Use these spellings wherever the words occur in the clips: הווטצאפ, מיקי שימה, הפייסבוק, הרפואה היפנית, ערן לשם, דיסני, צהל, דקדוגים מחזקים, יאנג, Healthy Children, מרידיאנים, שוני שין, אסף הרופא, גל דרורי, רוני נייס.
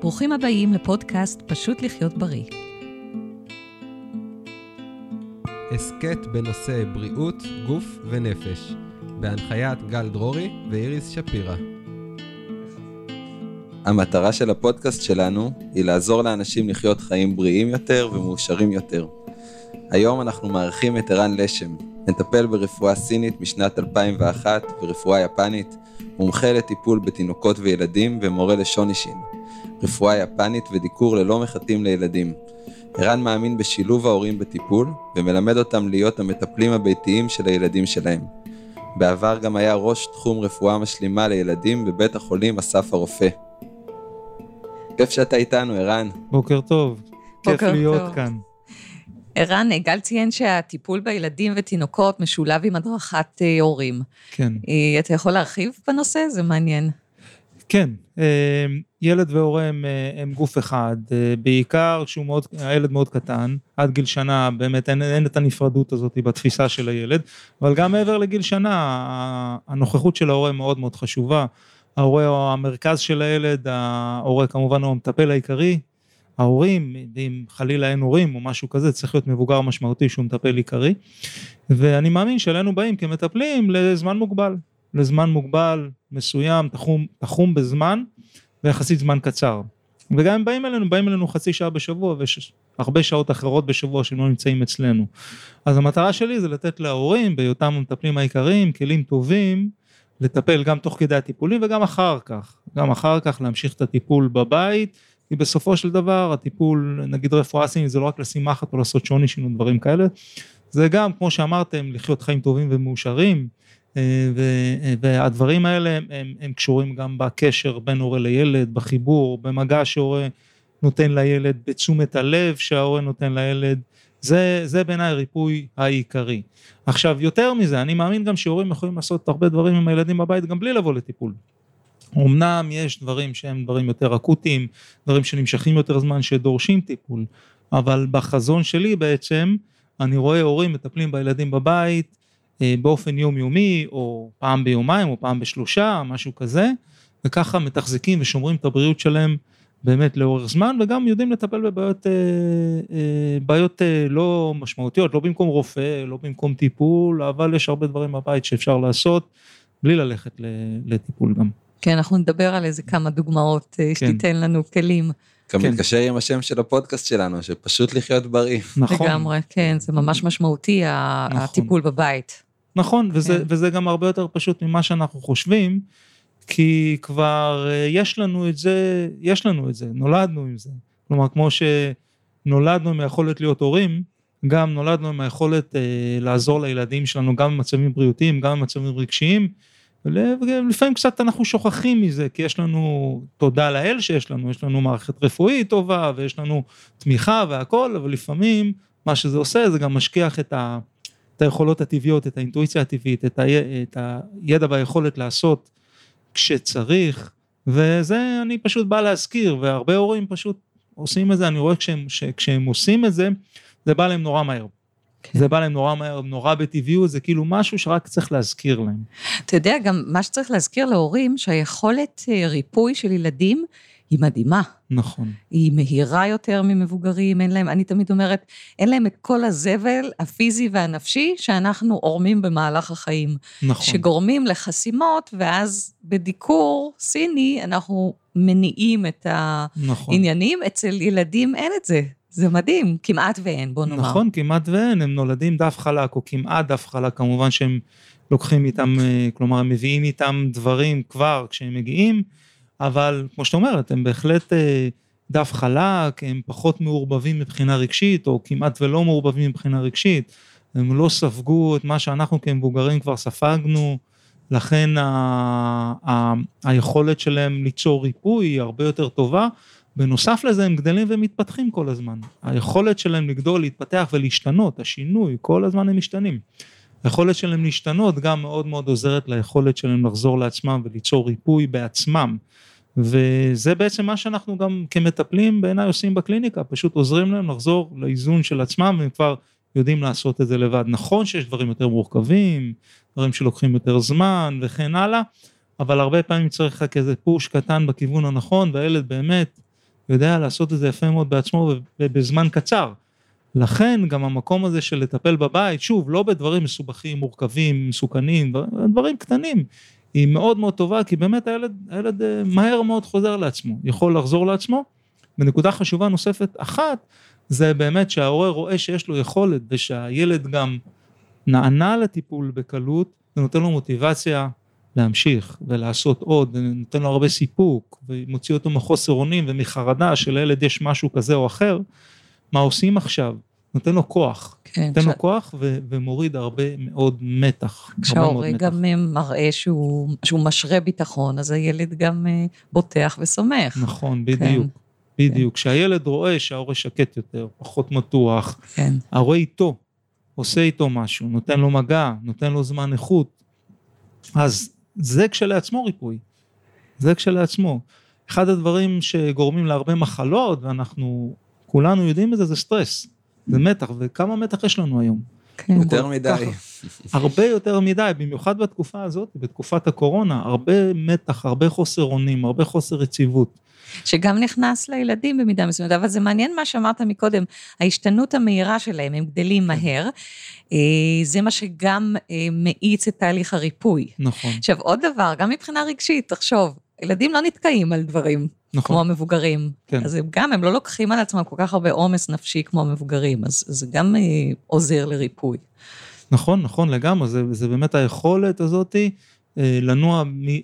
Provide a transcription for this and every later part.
ברוכים הבאים לפודקאסט פשוט לחיות בריא. הסקט בנושא בריאות, גוף ונפש, בהנחיית גל דרורי ואיריס שפירה. המטרה של הפודקאסט שלנו היא לעזור לאנשים לחיות חיים בריאים יותר ומאושרים יותר. היום אנחנו מארחים את ערן לשם, מטפל ברפואה סינית משנת 2001 ורפואה יפנית, מומחה לטיפול בתינוקות וילדים ומורה לשונישין, רפואה יפנית ודיקור ללא מחטים לילדים. ערן מאמין בשילוב ההורים בטיפול ומלמד אותם להיות המטפלים הביתיים של הילדים שלהם. בעבר גם היה ראש תחום רפואה משלימה לילדים בבית החולים אסף הרופא. כיף שאתה איתנו, ערן. בוקר טוב. כיף להיות כאן. ערן, גל ציין שהטיפול בילדים ותינוקות משולב עם הדרכת הורים. כן. אתה יכול להרחיב בנושא? זה מעניין. כן, ילד והורה הם גוף אחד, בעיקר כשהילד מאוד קטן, עד גיל שנה באמת אין את הנפרדות הזאת בתפיסה של הילד, אבל גם מעבר לגיל שנה, הנוכחות של ההורה מאוד מאוד חשובה, ההורה הוא המרכז של הילד, ההורה כמובן הוא המטפל העיקרי, ההורים, אם חלילה אין הורים או משהו כזה, צריך להיות מבוגר משמעותי שהוא מטפל עיקרי, ואני מאמין שאלינו באים כמטפלים לזמן מוגבל. לזמן מוגבל, מסוים, תחום בזמן, ויחסית זמן קצר. וגם הם באים אלינו חצי שעה בשבוע, והרבה שעות אחרות בשבוע שהם לא נמצאים אצלנו. אז המטרה שלי זה לתת להורים, בהיותם המטפלים העיקריים, כלים טובים, לטפל גם תוך כדי הטיפולים, וגם אחר כך. גם אחר כך להמשיך את הטיפול בבית, כי בסופו של דבר, הטיפול, נגיד רפואה סינית, זה לא רק לשים מחט או לעשות שונישין ודברים כאלה, זה גם, כמו שאמרתם, לחיות חיים טובים ומאושרים, והדברים האלה הם קשורים גם בקשר בין הורה לילד, בחיבור, במגע שההורה נותן לילד, בתשומת הלב שההורה נותן לילד, זה בעיני הריפוי העיקרי. עכשיו, יותר מזה, אני מאמין גם שהורים יכולים לעשות הרבה דברים עם הילדים בבית, גם בלי לבוא לטיפול. אמנם יש דברים שהם דברים יותר אקוטיים, דברים שנמשכים יותר זמן, שדורשים טיפול, אבל בחזון שלי בעצם, אני רואה הורים מטפלים בילדים בבית, באופן יומיומי, או פעם ביומיים, או פעם בשלושה, משהו כזה, וככה מתחזקים ושומרים את הבריאות שלהם, באמת לאורך זמן, וגם יודעים לטפל בבעיות לא משמעותיות, לא במקום רופא, לא במקום טיפול, אבל יש הרבה דברים בבית שאפשר לעשות, בלי ללכת לטיפול גם. כן, אנחנו נדבר על איזה כמה דוגמאות, שתיתן לנו כלים. גם מתקשר עם השם של הפודקאסט שלנו, שפשוט לחיות בריא. נכון. לגמרי, כן, זה ממש משמעותי, הטיפול בבית. נכון, וזה גם הרבה יותר פשוט ממה שאנחנו חושבים, כי כבר יש לנו את זה, נולדנו עם זה. כלומר, כמו שנולדנו עם היכולת להיות הורים, גם נולדנו עם היכולת לעזור לילדים שלנו, גם במצבים בריאותיים, גם במצבים רגשיים, ולפעמים קצת אנחנו שוכחים מזה, כי יש לנו, תודה לאל שיש לנו מערכת רפואית טובה, ויש לנו תמיכה והכל, אבל לפעמים מה שזה עושה, זה גם משכיח את היכולות הטבעיות, את האינטואיציה הטבעית, את הידע והיכולת לעשות כשצריך, וזה אני פשוט בא להזכיר, והרבה הורים פשוט עושים את זה, אני רואה כשהם עושים את זה, זה בא להם נורא מהר. זה בא להם נורא מהר, נורא בטבעיות, זה כאילו משהו שרק צריך להזכיר להם. אתה יודע, גם מה שצריך להזכיר להורים, שהיכולת ריפוי של ילדים היא מדהימה. נכון. היא מהירה יותר ממבוגרים, אין להם, אני תמיד אומרת, אין להם את כל הזבל הפיזי והנפשי, שאנחנו עורמים במהלך החיים. נכון. שגורמים לחסימות, ואז בדיקור סיני, אנחנו מניעים את העניינים, אצל ילדים אין את זה. זה מדהים, כמעט ואין, בוא נאמר. נכון, כמעט ואין, הם נולדים דף חלק, או כמעט דף חלק, כמובן שהם לוקחים איתם, כלומר, הם מביאים איתם דברים כבר כשהם מגיעים, אבל כמו שאתה אומרת, הם בהחלט דף חלק, הם פחות מעורבבים מבחינה רגשית, או כמעט ולא מעורבבים מבחינה רגשית, הם לא ספגו את מה שאנחנו כמבוגרים כבר ספגנו, לכן היכולת שלהם ליצור ריפוי היא הרבה יותר טובה, בנוסף לזה הם גדלים ומתפתחים כל הזמן, היכולת שלהם לגדול, להתפתח ולהשתנות, השינוי, כל הזמן הם משתנים, היכולת שלהם להשתנות גם מאוד מאוד עוזרת ליכולת שלהם לחזור לעצמם וליצור ריפוי בעצמם, וזה בעצם מה שאנחנו גם כמטפלים בעיניי עושים בקליניקה, פשוט עוזרים להם לחזור לאיזון של עצמם, והם כבר יודעים לעשות את זה לבד, נכון שיש דברים יותר מורכבים, דברים שלוקחים יותר זמן וכן הלאה, אבל הרבה פעמים צריך כזה פוש קטן בכיוון הנכון, והילד באמת יודע לעשות את זה יפה מאוד בעצמו ובזמן קצר. לכן גם המקום הזה של לטפל בבית, שוב, לא בדברים מסובכים, מורכבים, מסוכנים, דברים קטנים, היא מאוד מאוד טובה, כי באמת הילד מהר מאוד חוזר לעצמו, יכול לחזור לעצמו. בנקודה חשובה נוספת אחת, זה באמת שההורה רואה שיש לו יכולת, ושהילד גם נענה לטיפול בקלות, זה נותן לו מוטיבציה להמשיך ולעשות עוד, ונותן לו הרבה סיפוק, ומוציא אותו מחוסר אונים ומחרדה שלילד יש משהו כזה או אחר, מה עושים עכשיו? נותן לו כוח, נותן לו כוח ומוריד הרבה מאוד מתח. כשההורה גם מראה שהוא משרה ביטחון, אז הילד גם בוטח ושומח. נכון, בדיוק. בדיוק, כשהילד רואה שההורה שקט יותר, פחות מתוח, ההורה איתו, עושה איתו משהו, נותן לו מגע, נותן לו זמן איכות, אז זה כשלעצמו ריפוי, זה כשלעצמו. אחד הדברים שגורמים להרבה מחלות, ואנחנו כולנו יודעים את זה, זה סטרס, זה מתח, וכמה מתח יש לנו היום? יותר מדי. הרבה יותר מדי, במיוחד בתקופה הזאת, בתקופת הקורונה, הרבה מתח, הרבה חוסר אונים, הרבה חוסר יציבות. שגם נכנס לילדים במידה מסוימת, אבל זה מעניין מה שאמרת מקודם, ההשתנות המהירה שלהם, הם גדלים מהר, זה מה שגם מאיץ את תהליך הריפוי. נכון. עכשיו עוד דבר, גם מבחינה רגשית, תחשוב, ילדים לא נתקעים על דברים, נכון. כמו המבוגרים, כן. אז גם הם לא לוקחים על עצמם כל כך הרבה עומס נפשי כמו המבוגרים, אז זה גם עוזר לריפוי. נכון, נכון לגמרי, זה באמת היכולת הזאת, לנוע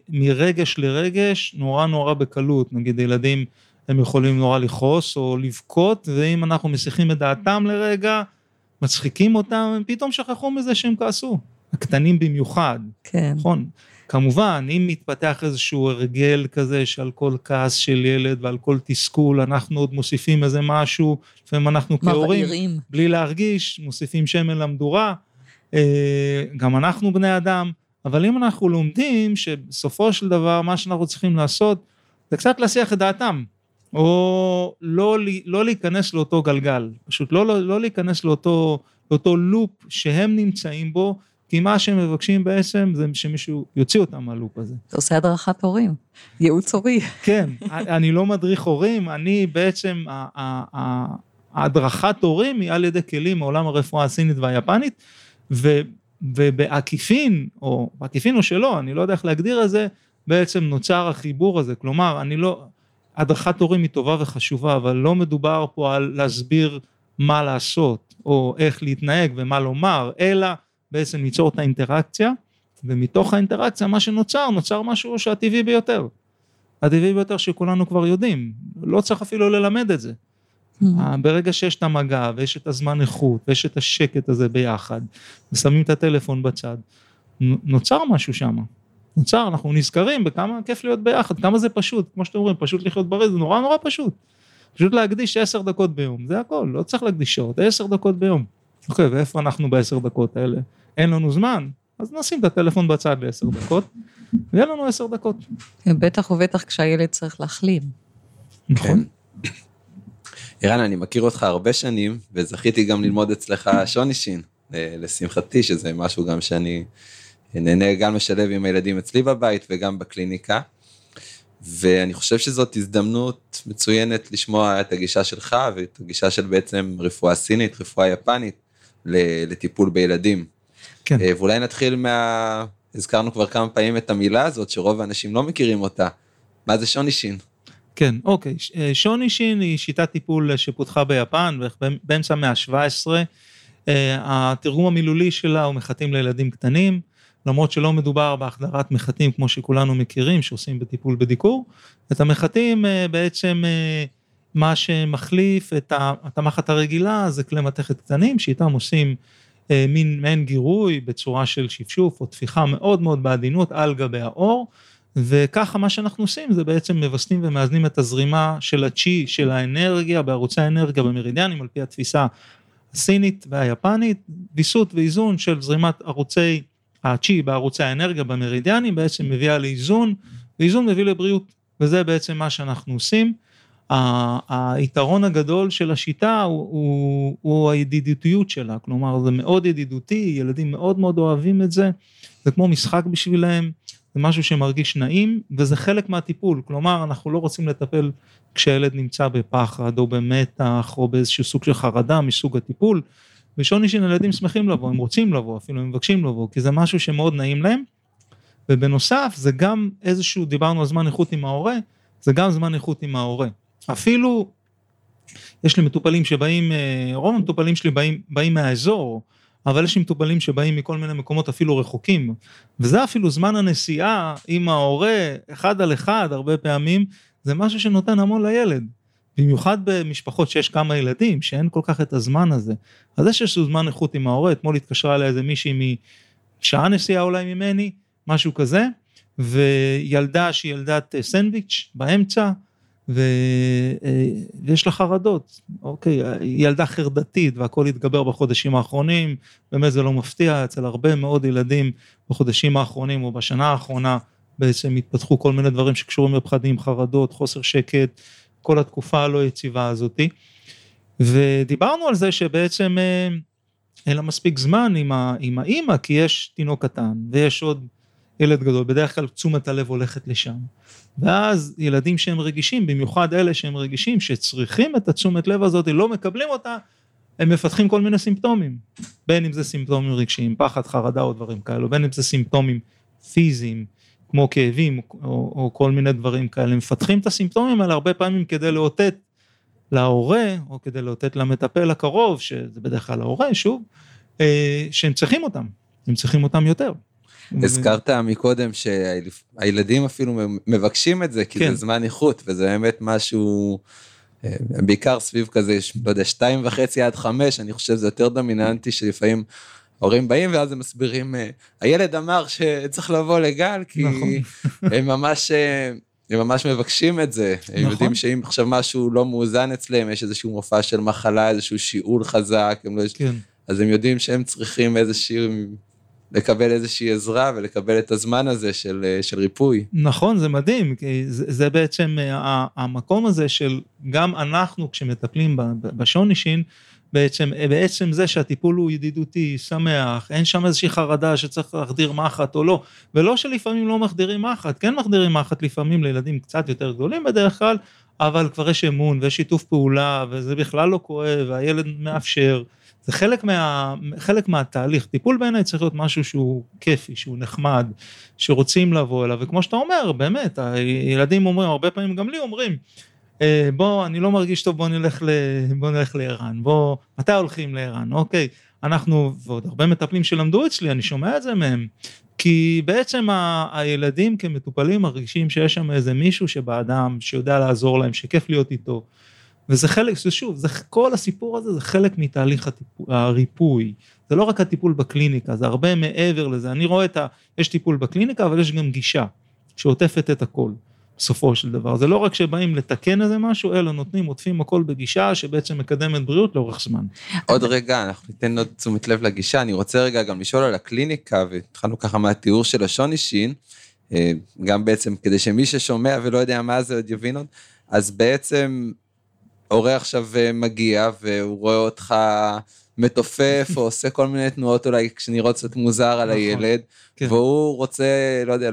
מרגש לרגש, נורא נורא בקלות, נגיד ילדים הם יכולים נורא לחוס או לבכות, ואם אנחנו מסיחים את דעתם לרגע, מצחיקים אותם, הם פתאום שכחו מזה שהם כעסו, הקטנים במיוחד, כן. נכון? כמובן, אם מתפתח איזשהו הרגל כזה, שעל כל כעס של ילד ועל כל תסכול, אנחנו עוד מוסיפים איזה משהו, לפעמים אנחנו כהורים, בלי להרגיש, מוסיפים שמן למדורה, גם אנחנו בני אדם, אבל אם אנחנו לומדים שבסופו של דבר מה שאנחנו צריכים לעשות, זה קצת להסיח את דעתם, או לא להיכנס לאותו גלגל, פשוט לא להיכנס לאותו לופ שהם נמצאים בו, כי מה שהם מבקשים בעצם זה שמישהו יוציא אותם מהלופ הזה. אתה עושה הדרכת הורים, ייעוץ הורי. כן, אני לא מדריך הורים, אני בעצם, הדרכת הורים היא על ידי כלים מעולם הרפואה הסינית והיפנית, ובעקיפין, או בעקיפין או שלא, אני לא יודע איך להגדיר את זה, בעצם נוצר החיבור הזה, כלומר, הדרכת הורים היא טובה וחשובה, אבל לא מדובר פה על להסביר מה לעשות, או איך להתנהג ומה לומר, אלא בעצם ליצור את האינטראקציה, ומתוך האינטראקציה מה שנוצר, נוצר משהו שהטבעי ביותר, הטבעי ביותר שכולנו כבר יודעים, לא צריך אפילו ללמד את זה, ברגע שיש את המגע, ויש את הזמן איכות, ויש את השקט הזה ביחד, ושמים את הטלפון בצד, נוצר משהו שם, נוצר, אנחנו נזכרים בכמה כיף להיות ביחד, כמה זה פשוט, כמו שאתם אומרים, פשוט לחיות בריא, זה נורא נורא פשוט, פשוט להקדיש 10 דקות ביום, זה הכל, לא צריך להקדיש שעות, 10 דקות ביום, אוקיי, ואיפה אנחנו ב10 דקות האלה? אין לנו זמן, אז נשים את הטלפון בצד ל10 דקות, ויהיה לנו 10 דקות. בטח ובטח כשהילד צריך להחלים. נכון. ערן, אני מכיר אותך הרבה שנים, וזכיתי גם ללמוד אצלך שוני שין, לשמחתי, שזה משהו גם שאני נהנה גם משלב עם הילדים אצלי בבית, וגם בקליניקה, ואני חושב שזאת הזדמנות מצוינת לשמוע את הגישה שלך, ואת הגישה של בעצם רפואה סינית, רפואה יפנית, לטיפול בילדים. כן. ואולי נתחיל הזכרנו כבר כמה פעמים את המילה הזאת, שרוב האנשים לא מכירים אותה. מה זה שוני שין? כן, אוקיי, שוני שין היא שיטת טיפול שפותחה ביפן, באמצע המאה ה-17, התרגום המילולי שלה הוא מחתים לילדים קטנים, למרות שלא מדובר בהחדרת מחתים כמו שכולנו מכירים, שעושים בטיפול בדיקור, את המחתים בעצם מה שמחליף את המחת הרגילה, זה כלי מתכת קטנים, שאיתם עושים מעין גירוי בצורה של שפשוף, או תפיחה מאוד מאוד בעדינות על גבי האור, וככה מה שאנחנו עושים זה בעצם מבסטים ומאזנים את הזרימה של הצ'י, של האנרגיה, בערוצי האנרגיה במרידיאנים, על פי התפיסה הסינית והיפנית, ויסות ואיזון של זרימת ערוצי הצ'י בערוצי האנרגיה במרידיאנים, בעצם מביאה לאיזון, ואיזון מביא לבריאות, וזה בעצם מה שאנחנו עושים. היתרון הגדול של השיטה הוא הידידותיות שלה, כלומר זה מאוד ידידותי, ילדים מאוד מאוד אוהבים את זה, זה כמו משחק בשבילהם, זה משהו שמרגיש נעים, וזה חלק מהטיפול. כלומר, אנחנו לא רוצים לטפל כשהילד נמצא בפחד, או במתח, או באיזשהו סוג של חרדה מסוג הטיפול. ושוני שילדים שמחים לבוא, הם רוצים לבוא, אפילו הם מבקשים לבוא, כי זה משהו שמאוד נעים להם. ובנוסף, זה גם איזשהו, דיברנו על זמן איכות עם ההורה, זה גם זמן איכות עם ההורה. אפילו, יש לי מטופלים שבאים, רוב המטופלים שלי באים מהאזור, אבל יש מטופלים שבאים מכל מיני מקומות אפילו רחוקים, וזה אפילו זמן הנסיעה עם ההורה, אחד על אחד, הרבה פעמים, זה משהו שנותן המון לילד, במיוחד במשפחות שיש כמה ילדים, שאין כל כך את הזמן הזה, אז יש איזשהו זמן איכות עם ההורה, אתמול התקשרה אליי איזה מישהי משעה נסיעה אולי ממני, משהו כזה, וילדה שהיא ילדת סנדוויץ' באמצע, ויש לה חרדות, אוקיי, ילדה חרדתית והכל התגבר בחודשים האחרונים, באמת זה לא מפתיע, אצל הרבה מאוד ילדים בחודשים האחרונים או בשנה האחרונה בעצם התפתחו כל מיני דברים שקשורים לפחדים, חרדות, חוסר שקט, כל התקופה הלא יציבה הזאת, ודיברנו על זה שבעצם אין לה מספיק זמן עם האמא, כי יש תינוק קטן ויש עוד ילד גדול, בדרך כלל תשומת הלב הולכת לשם, ואז ילדים שהם רגישים, במיוחד אלה שהם רגישים, שצריכים את התשומת לב הזאת, לא מקבלים אותה, הם מפתחים כל מיני סימפטומים, בין אם זה סימפטומים רגשיים, פחד, חרדה או דברים כאלו, בין אם זה סימפטומים פיזיים, כמו כאבים או כל מיני דברים כאלה, מפתחים את הסימפטומים האלה הרבה פעמים כדי לאותת להורה, או כדי לאותת למטפל הקרוב, שזה בדרך כלל ההורה, שוב, שהם צריכים אותם, הם צריכים אותם יותר. הזכרת מקודם שהילדים אפילו מבקשים את זה, כי זה זמן איכות, וזה באמת משהו, בעיקר סביב כזה, לא יודע, 2.5 עד 5, אני חושב זה יותר דומיננטי, שלפעמים הורים באים, ואז הם מסבירים, הילד אמר שצריך לבוא לגל, כי הם ממש מבקשים את זה, הם יודעים שאם עכשיו משהו לא מאוזן אצלם, יש איזשהו מופע של מחלה, איזשהו שיעול חזק, אז הם יודעים שהם צריכים איזשהו... לקבל איזושהי עזרה ולקבל את הזמן הזה של ריפוי. נכון, זה מדהים, כי זה בעצם המקום הזה של גם אנחנו כשמטפלים בשונישין, בעצם זה שהטיפול הוא ידידותי, שמח, אין שם איזושהי חרדה שצריך להחדיר מחט או לא, ולא שלפעמים לא מחדירים מחט, כן מחדירים מחט לפעמים לילדים קצת יותר גדולים בדרך כלל, אבל כבר יש אמון ויש שיתוף פעולה, וזה בכלל לא כואב, והילד מאפשר, זה חלק מהתהליך, טיפול בעיניי צריך להיות משהו שהוא כיפי, שהוא נחמד, שרוצים לבוא אליו, וכמו שאתה אומר, באמת, הילדים אומרים, הרבה פעמים גם לי אומרים, בוא, אני לא מרגיש טוב, בוא נלך לערן, בוא, מתי הולכים לערן, אוקיי, אנחנו ועוד הרבה מטפלים שלמדו אצלי, אני שומע את זה מהם, כי בעצם הילדים כמטופלים מרגישים שיש שם איזה מישהו שבאדם, שיודע לעזור להם, שכיף להיות איתו, וזה חלק, שוב, כל הסיפור הזה זה חלק מתהליך הריפוי, זה לא רק הטיפול בקליניקה, זה הרבה מעבר לזה, אני רואה יש טיפול בקליניקה, אבל יש גם גישה שעוטפת את הכל, בסופו של דבר, זה לא רק שבאים לתקן איזה משהו, אלא עוטפים הכל בגישה, שבעצם מקדמת בריאות לאורך זמן. עוד רגע, אנחנו ניתן עוד תשומת לב לגישה, אני רוצה רגע גם לשאול על הקליניקה, והתחלנו ככה מהתיאור של השונישין, גם בעצם כדי שמי ששומע ולא יודע מה זה עוד יבין עוד, אז בעצם הורה עכשיו מגיע, והוא רואה אותך מתופף, או עושה כל מיני תנועות אולי, כשנראות קצת מוזר על הילד, והוא רוצה, לא יודע,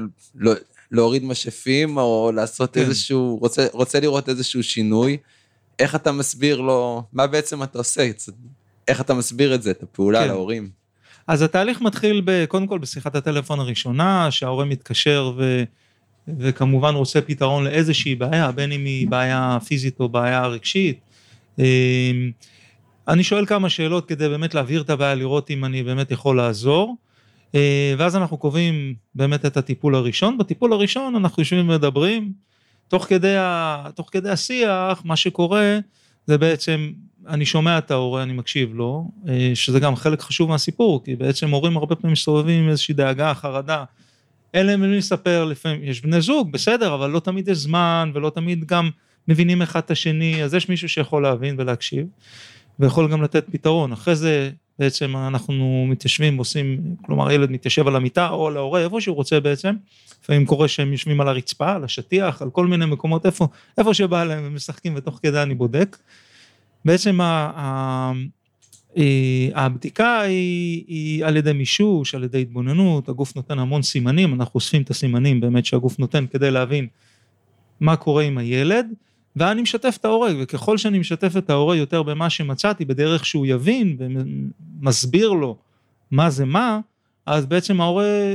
להוריד משאפים, או לעשות איזשהו, רוצה לראות איזשהו שינוי, איך אתה מסביר לו, מה בעצם אתה עושה, איך אתה מסביר את זה, את הפעולה להורים? אז התהליך מתחיל, קודם כל, בשיחת הטלפון הראשונה, שההורה מתקשר וכמובן רוצה פתרון לאיזושהי בעיה, בין אם היא בעיה פיזית או בעיה רגשית. אני שואל כמה שאלות כדי באמת להבהיר את הבעיה, לראות אם אני באמת יכול לעזור, ואז אנחנו קובעים באמת את הטיפול הראשון. בטיפול הראשון אנחנו יושבים ומדברים, תוך כדי השיח, מה שקורה זה בעצם, אני שומע את ההורה, אני מקשיב לו, שזה גם חלק חשוב מהסיפור, כי בעצם הורים הרבה פעמים מסתובבים עם איזושהי דאגה, חרדה, אלה הם מספר, לפעמים יש בני זוג, בסדר, אבל לא תמיד יש זמן, ולא תמיד גם מבינים אחד את השני, אז יש מישהו שיכול להבין ולהקשיב, ויכול גם לתת פתרון. אחרי זה בעצם אנחנו מתיישבים, עושים, כלומר ילד מתיישב על המיטה, או על ההורה, איפה שהוא רוצה בעצם, לפעמים קורה שהם יושבים על הרצפה, על השטיח, על כל מיני מקומות, איפה שבא להם, ומשחקים, ותוך כדי אני בודק. בעצם הבדיקה היא על ידי מישוש, על ידי התבוננות, הגוף נותן המון סימנים, אנחנו אוספים את הסימנים באמת שהגוף נותן כדי להבין מה קורה עם הילד, ואני משתף את ההורה, וככל שאני משתף את ההורה יותר במה שמצאתי, בדרך שהוא יבין ומסביר לו מה זה מה, אז בעצם ההורה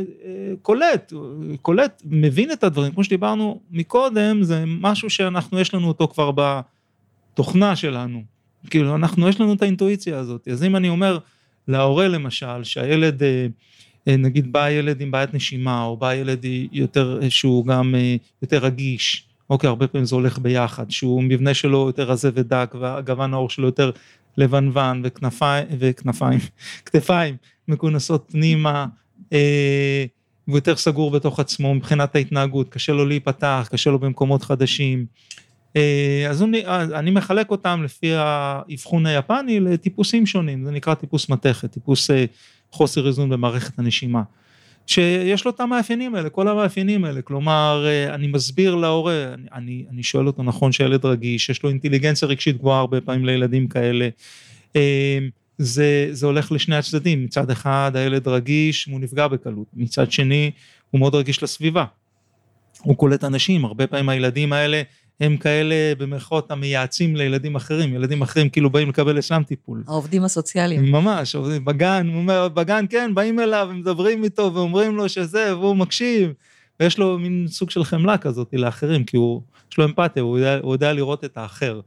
קולט, מבין את הדברים, כמו שדיברנו מקודם, זה משהו שאנחנו, יש לנו אותו כבר בתוכנה שלנו, כאילו אנחנו, יש לנו את האינטואיציה הזאת, אז אם אני אומר להורה למשל, שהילד, נגיד בא ילד עם בעיית נשימה, או בא ילד יותר, שהוא גם יותר רגיש, אוקיי, הרבה פעמים זה הולך ביחד, שהוא מבנה שלו יותר רזה ודק, והגוון האור שלו יותר לבנוון, וכתפיים, מכונסות פנימה, והוא יותר סגור בתוך עצמו, מבחינת ההתנהגות, קשה לו להיפתח, קשה לו במקומות חדשים, אז אני מחלק אותם לפי האבחון היפני לטיפוסים שונים, זה נקרא טיפוס מתכת, טיפוס חוסר איזון במערכת הנשימה, שיש לו את המאפיינים האלה, כל המאפיינים האלה, כלומר, אני מסביר להורה, אני שואל אותו נכון שילד רגיש, יש לו אינטליגנציה רגשית גבוהה הרבה פעמים לילדים כאלה, זה הולך לשני הצדדים, מצד אחד הילד רגיש, הוא נפגע בקלות, מצד שני הוא מאוד רגיש לסביבה, הוא קולט אנשים, הרבה פעמים הילדים האלה, הם כאלה במרכאות המייעצים לילדים אחרים, ילדים אחרים כאילו באים לקבל אצלם טיפול. העובדים הסוציאליים. ממש, עובדים בגן, הוא אומר, בגן כן, באים אליו, הם מדברים איתו ואומרים לו שזה, והוא מקשיב, ויש לו מין סוג של חמלה כזאת לאחרים, כי יש לו אמפתיה, הוא יודע לראות את האחר.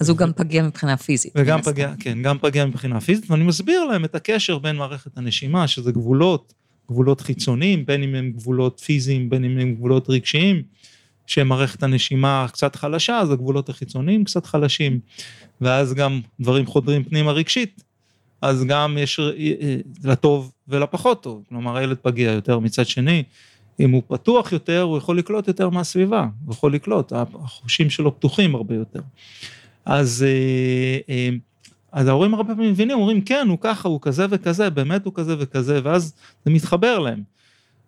אז הוא גם פגיע מבחינה פיזית. וגם פגיע, כן, גם פגיע מבחינה פיזית, ואני מסביר להם את הקשר בין מערכת הנשימה, שזה גבולות חיצוניים, בין אם הם גבולות פיזיים, בין אם הם גבולות רגשיים. שמערכת הנשימה קצת חלשה, אז הגבולות החיצוניים קצת חלשים, ואז גם דברים חודרים פנימה רגשית, אז גם יש לטוב ולפחות טוב, כלומר הילד פגיע יותר מצד שני, אם הוא פתוח יותר, הוא יכול לקלוט יותר מהסביבה, הוא יכול לקלוט, החושים שלו פתוחים הרבה יותר, אז ההורים הרבה פעמים מבינים, אומרים כן, הוא ככה, הוא כזה וכזה, באמת הוא כזה וכזה, ואז זה מתחבר להם,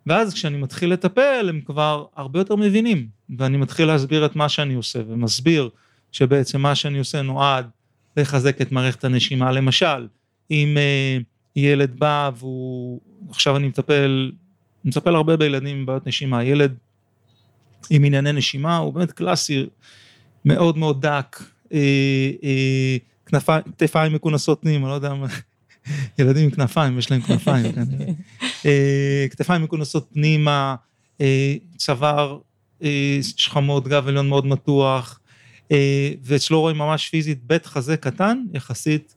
ואז כשאני מתחיל לטפל, הם כבר הרבה יותר מבינים, ואני מתחיל להסביר את מה שאני עושה, ומסביר שבעצם מה שאני עושה נועד לחזק את מערכת הנשימה, למשל, אם ילד בא, עכשיו אני מטפל הרבה בילדים עם בעיות נשימה, ילד עם ענייני נשימה, הוא באמת קלאסי, מאוד מאוד דק, כתפיים מכונסות פנימה, אני לא יודע מה, ילדים עם כנפיים, יש להם כנפיים, כתפיים מכונסות פנימה, צוואר, שכמות גב עליון מאוד מתוח, ואצלו רואים ממש פיזית בית חזה קטן, יחסית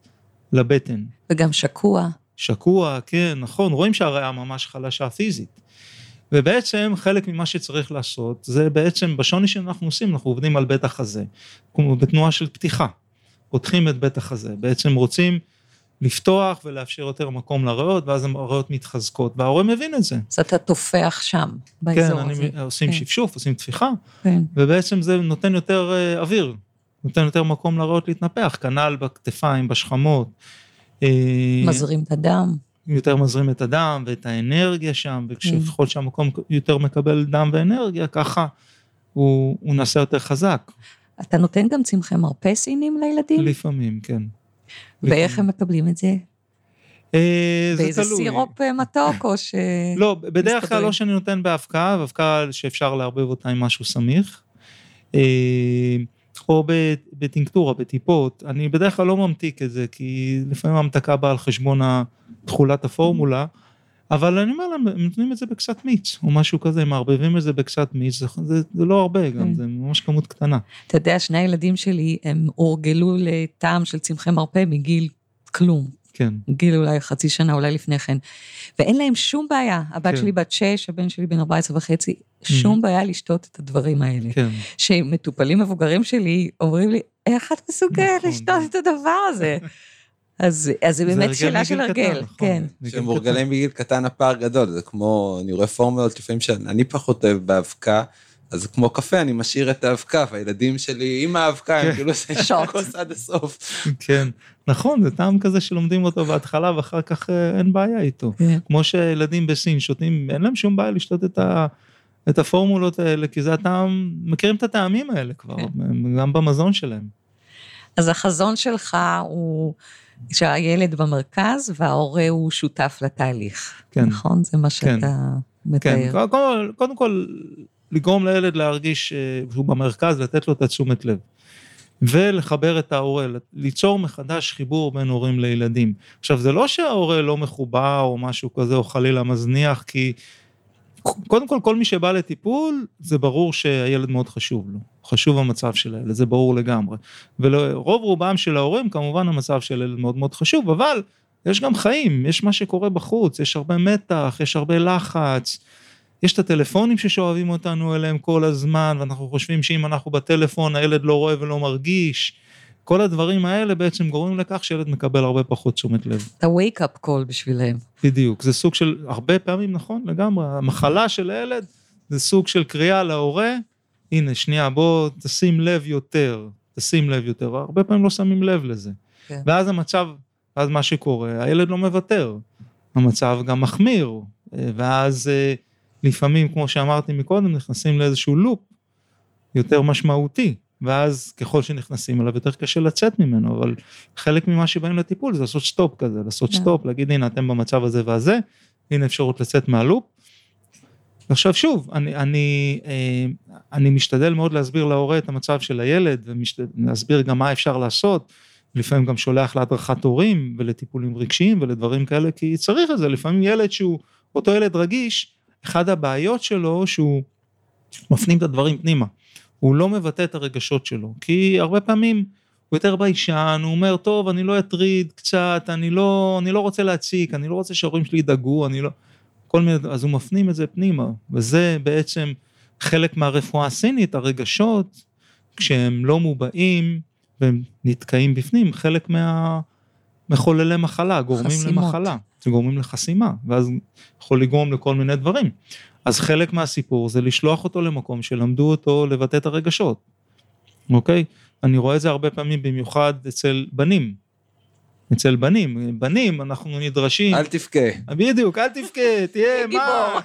לבטן. וגם שקוע. שקוע, כן, נכון, רואים שהריאה ממש חלשה פיזית. ובעצם חלק ממה שצריך לעשות, זה בעצם בשוני שאנחנו עושים, אנחנו עובדים על בית החזה, כמו בתנועה של פתיחה, פותחים את בית החזה, בעצם רוצים, לפתוח ולאפשר יותר מקום לריאות, ואז הריאות מתחזקות, וההורה מבין את זה. אז אתה תופח שם, באזור הזה. כן, עושים שפשוף, עושים תפיחה, ובעצם זה נותן יותר אוויר, נותן יותר מקום לריאות להתנפח, כנל בכתפיים, בשכמות. מזרים את הדם. יותר מזרים את הדם, ואת האנרגיה שם, וכשפחות שהמקום יותר מקבל דם ואנרגיה, ככה הוא נעשה יותר חזק. אתה נותן גם צמחי מרפא סינים לילדים? לפעמים, כן. ואיך הם מקבלים את זה? באיזה סירופ מתוק או ש... לא, בדרך כלל לא שאני נותן בהפקעה, בהפקעה שאפשר להרבב אותה עם משהו סמיך, או בטינקטורה, בטיפות, אני בדרך כלל לא ממתיק את זה, כי לפעמים המתקה באה על חשבון תכולת הפורמולה, אבל אני אומר להם, הם נותנים את זה בקצת מיץ, או משהו כזה, הם מערבבים את זה בקצת מיץ, זה לא הרבה גם, זה ממש כמות קטנה. אתה יודע, שני הילדים שלי, הם הורגלו לטעם של צמחי מרפא מגיל כלום. כן. גיל אולי חצי שנה, אולי לפני כן. ואין להם שום בעיה, הבת שלי בת 6, הבן שלי בן 14.5, שום בעיה לשתות את הדברים האלה. כן. שמטופלים מבוגרים שלי, אומרים לי, איך את מסוגלת לשתות את הדבר הזה? אז זה באמת שאלה של הרגל, כן. כשהם מורגלים בגיל קטן הפער גדול, זה כמו, אני רואה פורמלות לפעמים שאני פחות אוהב באבקה, אז כמו קפה, אני משאיר את האבקה, והילדים שלי עם האבקה, הם כאילו עושים כוס עד הסוף. כן, נכון, זה טעם כזה שלומדים אותו בהתחלה, ואחר כך אין בעיה איתו. כמו שילדים בסין שותים, אין להם שום בעיה לשתות את הפורמולות האלה, כי זה הטעם, מכירים את הטעמים האלה כבר, גם במזון שלהם. אז החזון שלך הוא שהילד במרכז וההורה הוא שותף לתהליך. כן. נכון? זה מה שאתה מתאר. כן, קודם כל, לגרום לילד להרגיש שהוא במרכז, לתת לו את תשומת לב. ולחבר את ההורה, ליצור מחדש חיבור בין הורים לילדים. עכשיו, זה לא שההורה לא מחובר או משהו כזה, או חלילה מזניח, כי קודם כל, כל מי שבא לטיפול, זה ברור שהילד מאוד חשוב לו. חשוב המצב של הילד, זה ברור לגמרי. ולרוב רובם של ההורים, כמובן המצב של הילד מאוד מאוד חשוב, אבל יש גם חיים, יש מה שקורה בחוץ, יש הרבה מתח, יש הרבה לחץ, יש את הטלפונים ששואבים אותנו אליהם כל הזמן, ואנחנו חושבים שאם אנחנו בטלפון, הילד לא רואה ולא מרגיש. כל הדברים האלה בעצם גורמים לכך שילד מקבל הרבה פחות תשומת לב. את ה-wake-up call בשבילהם. בדיוק, זה סוג של, הרבה פעמים נכון לגמרי, המחלה של הילד, זה סוג של קריאה להורה, הנה שנייה בוא תשים לב יותר, תשים לב יותר, הרבה פעמים לא שמים לב לזה. כן. ואז המצב, אז מה שקורה, הילד לא מוותר, המצב גם מחמיר, ואז לפעמים, כמו שאמרתי מקודם, נכנסים לאיזשהו לופ יותר משמעותי, ואז ככל שנכנסים אליו יותר קשה לצאת ממנו, אבל חלק ממה שבאים לטיפול זה לעשות סטופ כזה, לעשות סטופ, להגיד הנה אתם במצב הזה והזה, הנה אפשרות לצאת מהלופ. עכשיו שוב, אני משתדל מאוד להסביר להורה את המצב של הילד, ולהסביר גם מה אפשר לעשות, לפעמים גם שולח להדרכת הורים, ולטיפולים רגשיים ולדברים כאלה, כי צריך את זה, לפעמים ילד שהוא, אותו ילד רגיש, אחד הבעיות שלו שהוא מפנים את הדברים פנימה, הוא לא מבטא את הרגשות שלו, כי הרבה פעמים הוא יותר ביישן, הוא אומר, טוב, אני לא אטריד קצת, אני לא רוצה להציק, אני לא רוצה שההורים שלי ידאגו, אז הוא מפנים את זה פנימה, וזה בעצם חלק מהרפואה הסינית, הרגשות, כשהם לא מובעים, והם נתקעים בפנים, חלק מחוללי מחלה, גורמים למחלה, גורמים לחסימה, ואז יכול לגרום לכל מיני דברים. אז חלק מהסיפור זה לשלוח אותו למקום שלמדו אותו לבטא את הרגשות. אוקיי? אני רואה את זה הרבה פעמים, במיוחד אצל בנים. אצל בנים. בנים, אנחנו נדרשים... אל תפקה. בדיוק, אל תפקה, תהיה, מה?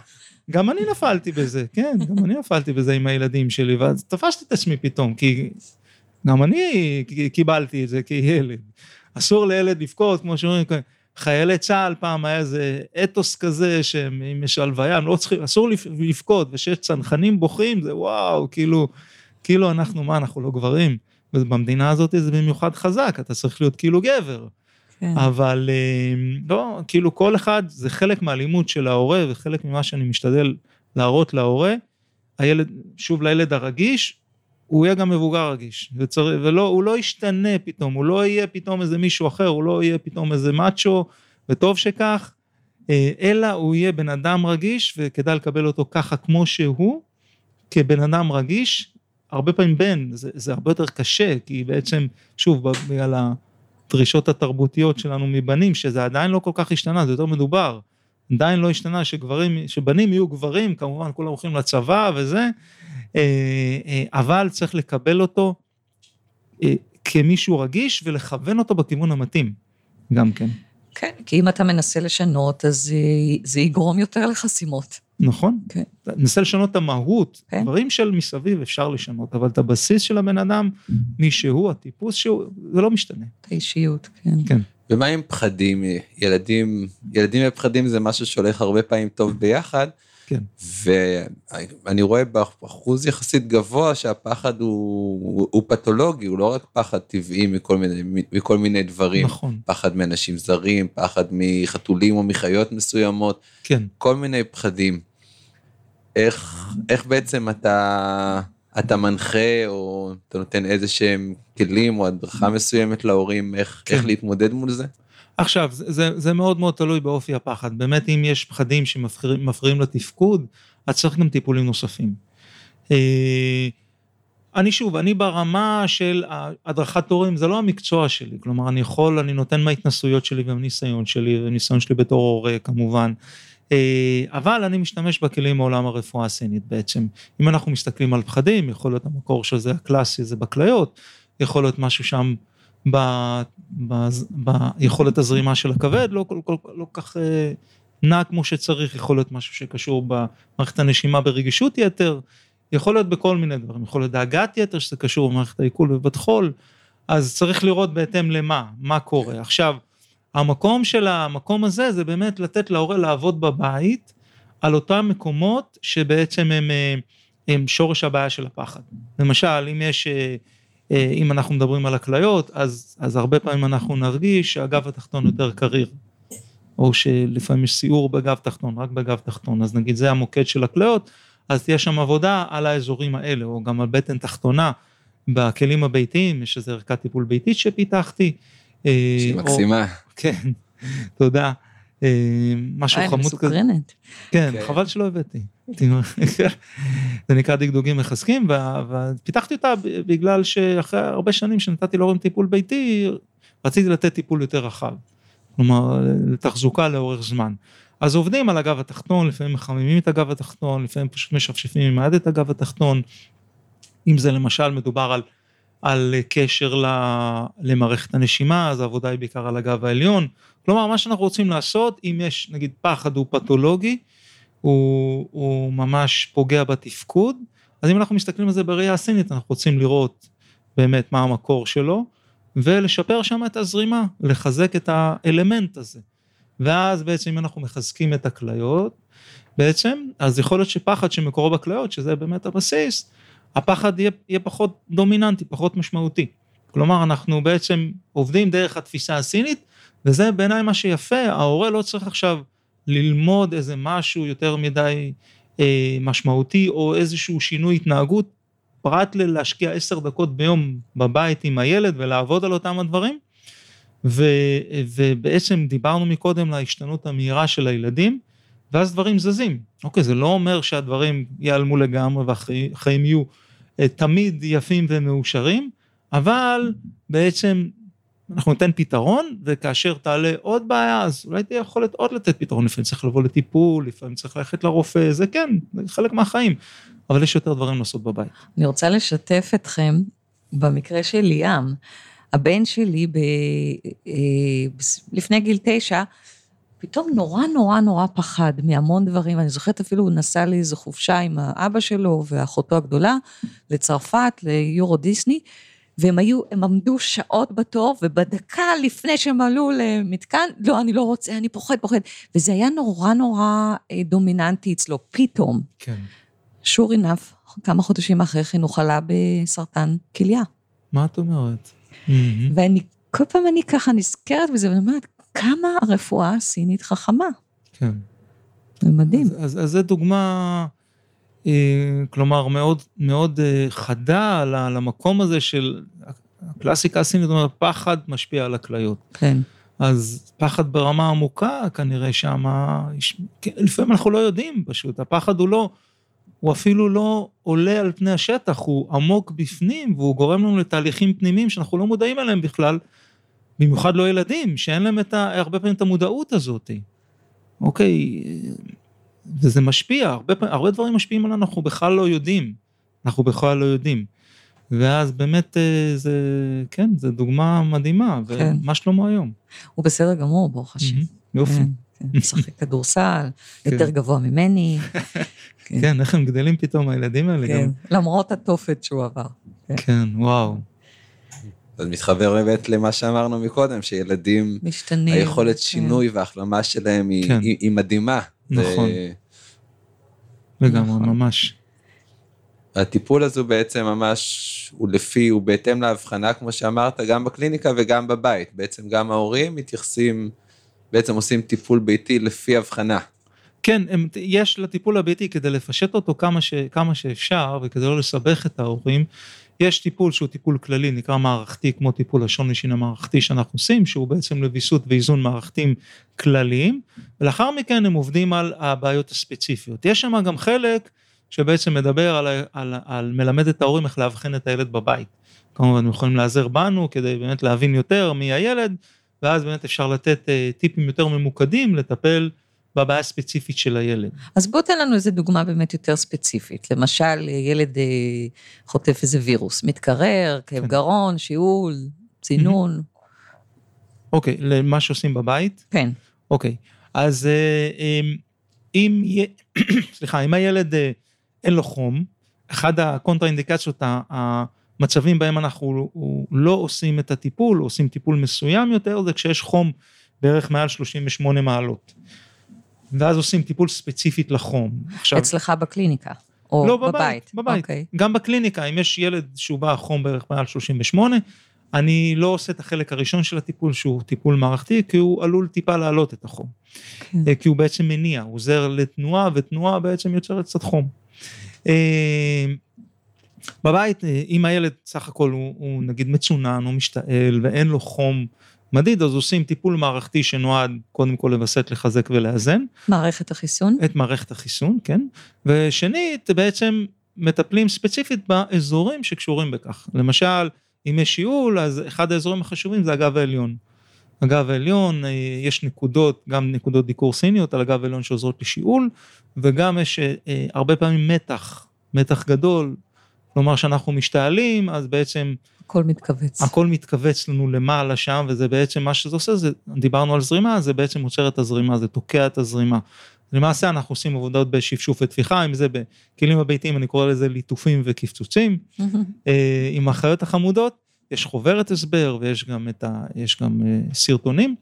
גם אני נפלתי בזה, כן, גם אני נפלתי בזה עם הילדים שלי, ואז תפשתי את עצמי פתאום, כי גם אני קיבלתי את זה כילד. אסור לילד לבכות, כמו שאומרים, חיילי צהל פעם היה איזה אתוס כזה, שאם יש הלוויה, לא צריכים, אסור לבכות, ושיש צנחנים בוכים, זה וואו, כאילו אנחנו, מה, אנחנו לא גברים, ובמדינה הזאת זה במיוחד חזק, אתה צריך להיות כאילו גבר, כן. אבל לא, כאילו כל אחד, זה חלק מהלימוד של ההורה, וחלק ממה שאני משתדל להראות להורה, הילד, שוב לילד הרגיש, הוא יהיה גם מבוגר רגיש, והוא לא ישתנה פתאום, הוא לא יהיה פתאום איזה מישהו אחר, הוא לא יהיה פתאום איזה מאצ'ו, וטוב שכך, אלא הוא יהיה בן אדם רגיש, וכדאי לקבל אותו ככה כמו שהוא, כבן אדם רגיש, הרבה פעמים בן, זה הרבה יותר קשה, כי בעצם, שוב, בגלל הדרישות התרבותיות שלנו מבנים, שזה עדיין לא כל כך השתנה, זה יותר מדובר, עדיין לא השתנה שבנים יהיו גברים, כמובן כולם הולכים לצבא וזה, אבל צריך לקבל אותו כמישהו רגיש ולכוון אותו בכיוון המתאים, גם כן. כן, כי אם אתה מנסה לשנות, אז זה יגרום יותר לחסימות. נכון, אתה מנסה לשנות את המהות, דברים של מסביב אפשר לשנות, אבל את הבסיס של הבן אדם, מישהו, הטיפוס שהוא, זה לא משתנה. את האישיות, כן. כן. ומה עם פחדים? ילדים ופחדים זה משהו שהולך הרבה פעמים טוב ביחד, כן. ואני רואה באחוז יחסית גבוה שהפחד הוא פתולוגי, הוא לא רק פחד טבעי מכל מיני דברים. נכון. פחד מאנשים זרים, פחד מחתולים או מחיות מסוימות. כן. כל מיני פחדים. איך בעצם אתה מנחה או אתה נותן איזה שהם כלים או הדרכה מסוימת להורים, איך להתמודד מול זה? עכשיו, זה מאוד מאוד תלוי באופי הפחד, באמת אם יש פחדים שמפריעים לתפקוד, אז צריך גם טיפולים נוספים. אני ברמה של הדרכת הורים, זה לא המקצוע שלי, כלומר אני נותן מההתנסויות שלי ומניסיון שלי, וניסיון שלי בתור הורה כמובן, אבל אני משתמש בכלים מעולם הרפואה הסינית בעצם, אם אנחנו מסתכלים על פחדים, יכול להיות המקור שזה הקלאסי, זה בכליות, יכול להיות משהו שם, ביכולת הזרימה של הכבד, לא כך נע כמו שצריך, יכול להיות משהו שקשור במערכת הנשימה ברגישות יתר, יכול להיות בכל מיני דברים, יכול להיות דאגת יתר שזה קשור במערכת העיכול ובתחול, אז צריך לראות בהתאם למה קורה. עכשיו, המקום של המקום הזה זה באמת לתת להורה לעבוד בבית על אותם מקומות שבעצם הם שורש הבעיה של הפחד. למשל, אם אנחנו מדברים על הכליות, אז הרבה פעמים אנחנו נרגיש שהגב התחתון יותר קריר, או שלפעמים יש סיור בגב תחתון, רק בגב תחתון, אז נגיד זה המוקד של הכליות, אז תהיה שם עבודה על האזורים האלה, או גם על בטן תחתונה, בכלים הביתיים, יש איזו ערכת טיפול ביתית שפיתחתי. שהיא מקסימה. כן, תודה. משהו חמוד כזה. כן, חבל שלא הבאתי. זה נקרא דקדוגים מחזקים, ופיתחתי אותה בגלל שאחרי הרבה שנים שנתתי להורים טיפול ביתי, רציתי לתת טיפול יותר רחב. כלומר, לתחזוקה לאורך זמן. אז עובדים על הגב התחתון, לפעמים מחממים את הגב התחתון, לפעמים פשוט משפשפים עם היד את הגב התחתון, אם זה למשל מדובר על קשר למערכת הנשימה, אז העבודה היא בעיקר על הגב העליון. כלומר, מה שאנחנו רוצים לעשות, אם יש, נגיד, פחד הוא פתולוגי, הוא ממש פוגע בתפקוד, אז אם אנחנו מסתכלים על זה בראייה הסינית, אנחנו רוצים לראות באמת מה המקור שלו, ולשפר שם את הזרימה, לחזק את האלמנט הזה. ואז בעצם אם אנחנו מחזקים את הכליות, בעצם, אז יכול להיות שפחד שמקורו בכליות, שזה באמת הבסיס, הפחד יהיה פחות דומיננטי, פחות משמעותי. כלומר, אנחנו בעצם עובדים דרך התפיסה הסינית, וזה בעיניי מה שיפה, ההורה לא צריך עכשיו ללמוד איזה משהו יותר מדי משמעותי, או איזשהו שינוי התנהגות, פרט להשקיע 10 דקות ביום בבית עם הילד, ולעבוד על אותם הדברים, ובעצם דיברנו מקודם להשתנות המהירה של הילדים, ואז דברים זזים. אוקיי, זה לא אומר שהדברים ייעלמו לגמרי, והחיים יהיו תמיד יפים ומאושרים, אבל בעצם אנחנו ניתן פתרון, וכאשר תעלה עוד בעיה, אז אולי תהיה יכולת עוד לתת פתרון, לפעמים צריך לבוא לטיפול, לפעמים צריך ללכת לרופא, זה כן, זה חלק מהחיים, אבל יש יותר דברים לעשות בבית. אני רוצה לשתף אתכם, במקרה של ליאם, הבן שלי, לפני גיל 9, פתאום נורא נורא נורא פחד מהמון דברים, אני זוכרת אפילו, הוא נסע לי איזו חופשה עם האבא שלו ואחותו הגדולה, לצרפת, ליורו דיסני, והם עמדו שעות בתור, ובדקה לפני שהם עלו למתקן, לא, אני לא רוצה, אני פוחד, וזה היה נורא נורא דומיננטי אצלו, פתאום. כן. שור עינף, כמה חודשים אחרי כן, הוא חלה בסרטן כליה. מה את אומרת? ואני, כל פעם אני ככה נזכרת בזה, ואני אומרת, כמה הרפואה הסינית חכמה. כן. זה מדהים. אז זו דוגמה, כלומר, מאוד, מאוד חדה על המקום הזה של הקלאסיקה הסינית, אומרת, פחד משפיע על הכליות. כן. אז פחד ברמה עמוקה, כנראה שמה, לפעמים אנחנו לא יודעים פשוט, הפחד הוא אפילו לא עולה על פני השטח, הוא עמוק בפנים, והוא גורם לנו לתהליכים פנימיים שאנחנו לא מודעים אליהם בכלל, במיוחד לא ילדים, שאין להם הרבה פעמים את המודעות הזאת. אוקיי, וזה משפיע, הרבה דברים משפיעים עלינו, אנחנו בכלל לא יודעים, ואז באמת זה, כן, זה דוגמה מדהימה, ומה שלמה היום. הוא בסדר גמור, ברוך השם. יופי. משחק כדורסל, יותר גבוה ממני. כן, איך הם גדלים פתאום, הילדים האלה גם. למרות התופת שהוא עבר. כן, וואו. אז מתחבר באמת למה שאמרנו מקודם, שילדים, היכולת שינוי וההחלמה שלהם היא מדהימה. נכון. וגם ממש. הטיפול הזה בעצם ממש, הוא בהתאם להבחנה, כמו שאמרת, גם בקליניקה וגם בבית. בעצם גם ההורים מתייחסים, בעצם עושים טיפול ביתי לפי הבחנה. כן, יש לטיפול הביתי כדי לפשט אותו כמה שאפשר, וכדי לא לסבך את ההורים, יש טיפול שהוא טיפול כללי, נקרא מערכתי, כמו טיפול לשון נשין המערכתי שאנחנו עושים, שהוא בעצם לביסות ואיזון מערכתיים כלליים, ולאחר מכן הם עובדים על הבעיות הספציפיות. יש שם גם חלק שבעצם מדבר על מלמד את ההורים איך להבחין את הילד בבית. כמובן, יכולים לעזר בנו כדי באמת להבין יותר מי הילד, ואז באמת אפשר לתת טיפים יותר ממוקדים לטפל בבעיה הספציפית של הילד. אז בוא תן לנו איזו דוגמה באמת יותר ספציפית, למשל ילד חוטף איזה וירוס, מתקרר, כאב גרון, שיעול, צינון. אוקיי, למה שעושים בבית? כן. אוקיי, אז אם הילד אין לו חום, אחד הקונטראינדיקציות המצבים בהם אנחנו לא עושים את הטיפול, עושים טיפול מסוים יותר, זה כשיש חום בערך מעל 38 מעלות. ואז עושים טיפול ספציפית לחום. עכשיו, אצלך בקליניקה? או לא, בבית. בבית. Okay. גם בקליניקה, אם יש ילד שהוא בא חום בערך מעל 38, אני לא עושה את החלק הראשון של הטיפול, שהוא טיפול מערכתי, כי הוא עלול טיפה להעלות את החום. Okay. כי הוא בעצם מניע, הוא עוזר לתנועה, ותנועה בעצם יוצרת קצת חום. בבית, אם הילד סך הכל הוא נגיד מצונן, הוא משתעל, ואין לו חום מדיד, אז עושים טיפול מערכתי שנועד קודם כל לבסט, לחזק ולאזן. מערכת החיסון. את מערכת החיסון, כן. ושנית, בעצם מטפלים ספציפית באזורים שקשורים בכך. למשל, אם יש שיעול, אז אחד האזורים החשובים זה הגב העליון. הגב העליון, יש נקודות, גם נקודות דיקור סיניות על הגב העליון שעוזרות לשיעול, וגם יש הרבה פעמים מתח, מתח גדול, כלומר שאנחנו משתעלים, אז בעצם הכל מתכווץ. הכל מתכווץ לנו למעלה שם, וזה בעצם מה שזה עושה, זה, דיברנו על זרימה, זה בעצם מוצר את הזרימה, זה תוקע את הזרימה. למעשה אנחנו עושים עבודות בשפשוף ותפיחה, אם זה בכלים הביתיים, אני קורא לזה ליטופים וקפצוצים, עם החיות החמודות, יש חוברת הסבר, ויש גם, סרטונים,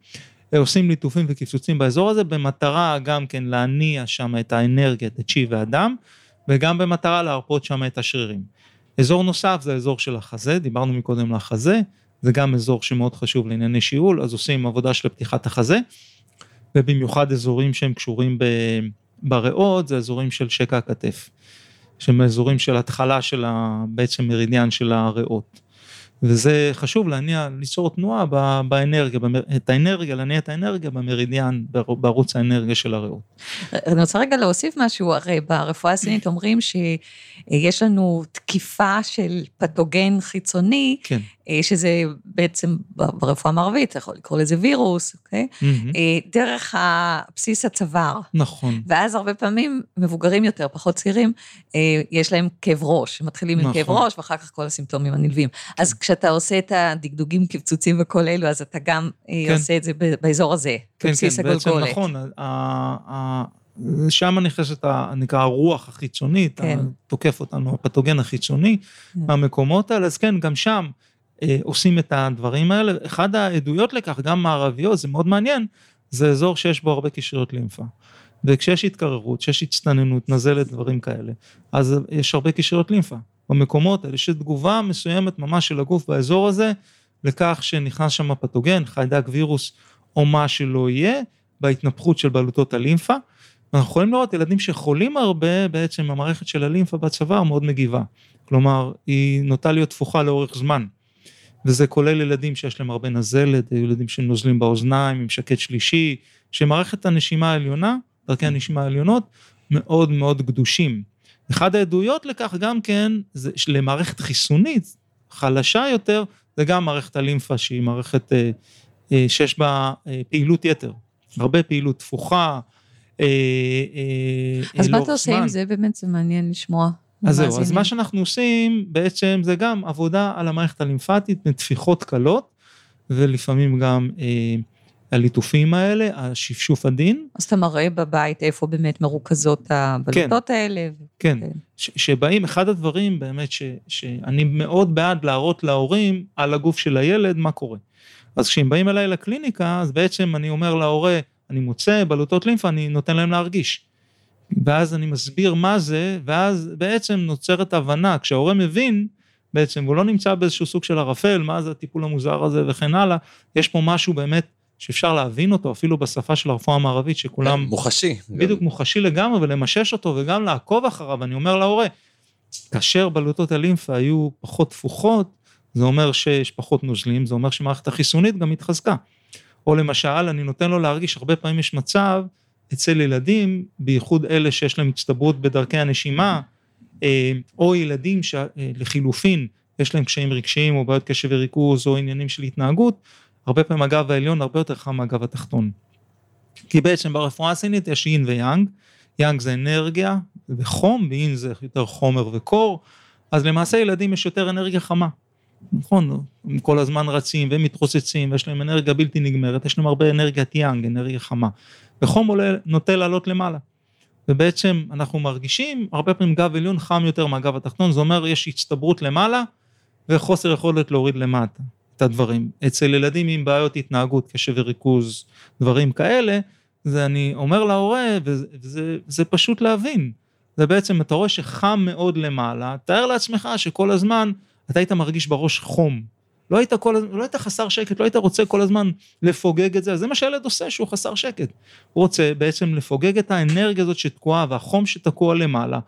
עושים ליטופים וקפצוצים באזור הזה, במטרה גם כן להניע שם את האנרגיה, את הצ'י והדם, וגם במטרה להרפות שם את השרירים. אזור נוסף זה האזור של החזה, דיברנו מקודם לחזה, זה גם אזור שמאוד חשוב לענייני שיעול, אז עושים עבודה של פתיחת החזה, ובמיוחד אזורים שהם קשורים בריאות, זה אזורים של שקע הכתף, שהם אזורים של התחלה של בעצם מרידיאן של הריאות, וזה חשוב להניע, ליצור תנועה באנרגיה, להניע את האנרגיה במרידיאן, בערוץ האנרגיה של הריאות. אני רוצה רגע להוסיף משהו, הרי ברפואה הסינית אומרים שיש לנו תקיפה של פתוגן חיצוני, כן. שזה בעצם ברפואה מערבית, אתה יכול לקרוא לזה וירוס, אוקיי? דרך הבסיס הצוואר. נכון. ואז הרבה פעמים מבוגרים יותר, פחות צעירים, יש להם כאב ראש, מתחילים עם כאב ראש, ואחר כך כל הסימפטומים הנלווים. אז כשאתה עושה את הדקדוגים כפצוצים וכל אלו, אז אתה גם עושה את זה באזור הזה, בבסיס הגולגולת. בעצם נכון, שם נכנסת, נקרא, הרוח החיצונית, תוקף אותנו, הפתוגן החיצוני, המקומות האלה, אז כן, גם שם עושים את הדברים האלה, אחד העדויות לכך, גם מערביות, זה מאוד מעניין, זה אזור שיש בו הרבה קשריות לימפה, וכשיש התקררות, כשיש הצטננות, נזלת, דברים כאלה, אז יש הרבה קשריות לימפה, במקומות האלה, יש תגובה מסוימת ממש של הגוף באזור הזה, לכך שנכנס שם הפתוגן, חיידק וירוס, או מה שלא יהיה, בהתנפחות של בעלותות הלימפה, אנחנו יכולים לראות ילדים שחולים הרבה, בעצם המערכת של הלימפה בצוואר מאוד מגיבה, כלומר, היא נוטה להיות תפוחה לאורך זמן, וזה כולל ילדים שיש להם הרבה נזלת, ילדים שנוזלים באוזניים, עם שקט שלישי, שמערכת הנשימה העליונה, דרכי הנשימה העליונות, מאוד מאוד גדושים. אחד העדויות לכך גם כן, זה למערכת חיסונית, חלשה יותר, זה גם מערכת הלימפה, שהיא מערכת שיש בה פעילות יתר, הרבה פעילות תפוחה, אז מה אתה עושה עם זה? באמת זה מעניין לשמוע. אז זהו, אז מה שאנחנו עושים בעצם זה גם עבודה על המערכת הלימפטית, מתפיחות קלות, ולפעמים גם הליטופים האלה, השפשוף הדין. אז אתה מראה בבית איפה באמת מרוכזות הבלוטות האלה. כן, שבאים, אחד הדברים באמת שאני מאוד בעד להראות להורים על הגוף של הילד מה קורה. אז כשהם באים אליי לקליניקה, אז בעצם אני אומר להורה, אני מוצא בלוטות לימפה, אני נותן להם להרגיש. ואז אני מסביר מה זה, ואז בעצם נוצרת הבנה, כשההורה מבין, בעצם הוא לא נמצא באיזשהו סוג של הרפל, מה זה הטיפול המוזר הזה וכן הלאה, יש פה משהו באמת שאפשר להבין אותו, אפילו בשפה של הרפואה המערבית, שכולם מוחשי. בדיוק מוחשי לגמרי, ולמשש אותו, וגם לעקוב אחריו, אני אומר להורה, כאשר בלוטות הלימפה היו פחות תפוחות, זה אומר שיש פחות נוזלים, זה אומר שמערכת החיסונית גם התחזקה. או למשל, אני נותן לו להרגיש, הרבה פעמים יש מצב, אצל ילדים, בייחוד אלה שיש להם הצטברות בדרכי הנשימה, או ילדים שלחילופין, יש להם קשיים רגשיים, או בעיות קשב וריכוז, או עניינים של התנהגות, הרבה פעמים הגב העליון, הרבה יותר חם מהגב התחתון. כי בעצם ברפואה הסינית יש יין ויאנג, יאנג זה אנרגיה וחום, ויין זה יותר חומר וקור, אז למעשה ילדים יש יותר אנרגיה חמה. נכון, הם כל הזמן רצים ומתרוצצים, ויש להם אנרגיה בלתי נגמרת, יש להם הרבה אנרגיית יאנג, אנרגיה חמה, וחום נוטה לעלות למעלה, ובעצם אנחנו מרגישים, הרבה פעמים גב עליון חם יותר מהגב התחתון, זה אומר יש הצטברות למעלה, וחוסר יכולת להוריד למטה, את הדברים. אצל ילדים עם בעיות התנהגות, קשב וריכוז, דברים כאלה, זה אני אומר להורא, וזה פשוט להבין. זה בעצם, אתה רואה שחם מאוד למעלה, תאר לעצמך שכל הזמן אתה היית מרגיש בראש חום. לא היית, לא היית חסר שקט, לא היית רוצה כל הזמן לפוגג את זה. זה מה שהילד עושה, שהוא חסר שקט. הוא רוצה בעצם לפוגג את האנרגיה הזאת שתקועה, והחום שתקוע למעלה.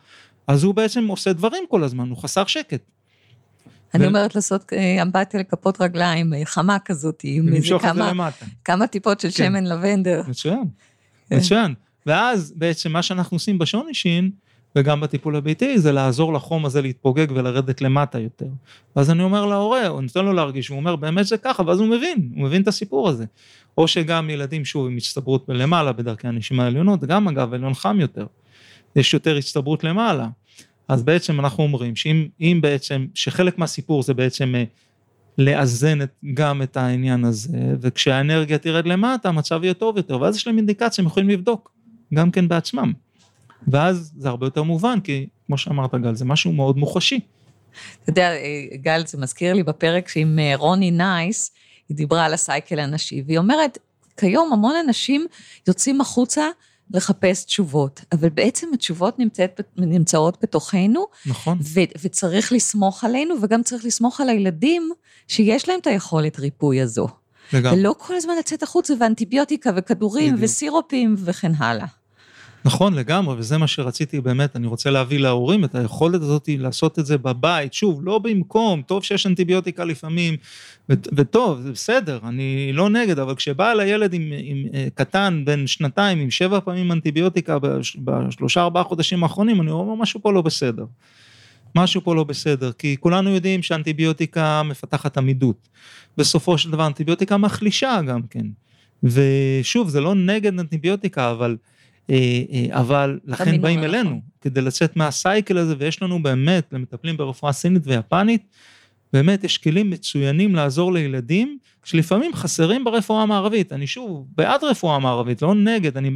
אז הוא בעצם עושה דברים כל הזמן, הוא חסר שקט. אני אומרת לעשות אמבטיה לכפות רגליים, חמה כזאת, כמה טיפות של שמן לבנדר. מצוין, מצוין. ואז בעצם מה שאנחנו עושים בשעון אישין, וגם בטיפול הביתי, זה לעזור לחום הזה להתפוגג ולרדת למטה יותר. ואז אני אומר להורא, הוא נותן לו להרגיש, הוא אומר באמת זה ככה, ואז הוא מבין את הסיפור הזה. או שגם ילדים שוב עם הצטברות למעלה, בדרכי הנשימה העליונות, גם אגב עליון חם יותר. יש יותר הצטברות למעלה. אז בעצם אנחנו אומרים, שאם בעצם, שחלק מהסיפור זה בעצם לאזן גם את העניין הזה, וכשהאנרגיה תרד למטה, המצב יהיה טוב יותר, ואז יש להם אינדיקציה, הם יכולים לבדוק, גם כן בעצמם. ואז זה הרבה יותר מובן, כי כמו שאמרת גל, זה משהו מאוד מוחשי. אתה יודע, גל, זה מזכיר לי בפרק שעם רוני נייס, היא דיברה על הסייקל הנשי, והיא אומרת, כיום המון אנשים יוצאים החוצה, לחפש תשובות, אבל בעצם התשובות נמצאות בתוכנו, נכון. וצריך לסמוך עלינו, וגם צריך לסמוך על הילדים, שיש להם את היכולת ריפוי הזו. וגם. ולא כל הזמן לצאת החוצה, ואנטיביוטיקה וכדורים בדיוק. וסירופים וכן הלאה. נכון, לגמרי, וזה מה שרציתי באמת, אני רוצה להביא להורים את היכולת הזאת, לעשות את זה בבית, שוב, לא במקום, טוב שיש אנטיביוטיקה לפעמים, וטוב, זה בסדר, אני לא נגד, אבל כשבא לילד עם קטן, בין שנתיים, עם 7 פעמים אנטיביוטיקה, ב3-4 חודשים האחרונים, אני אומר, משהו פה לא בסדר. משהו פה לא בסדר, כי כולנו יודעים שאנטיביוטיקה מפתחת עמידות. בסופו של דבר, אנטיביוטיקה מחלישה גם כן. ושוב, זה לא נגד אנטיביוטיקה, אבל לכן באים אלינו, כדי לצאת מהסייקל הזה, ויש לנו באמת, למטפלים ברפואה סינית ויפנית, באמת יש כלים מצוינים לעזור לילדים, שלפעמים חסרים ברפואה המערבית, אני שוב, בעד רפואה המערבית, לא נגד, אני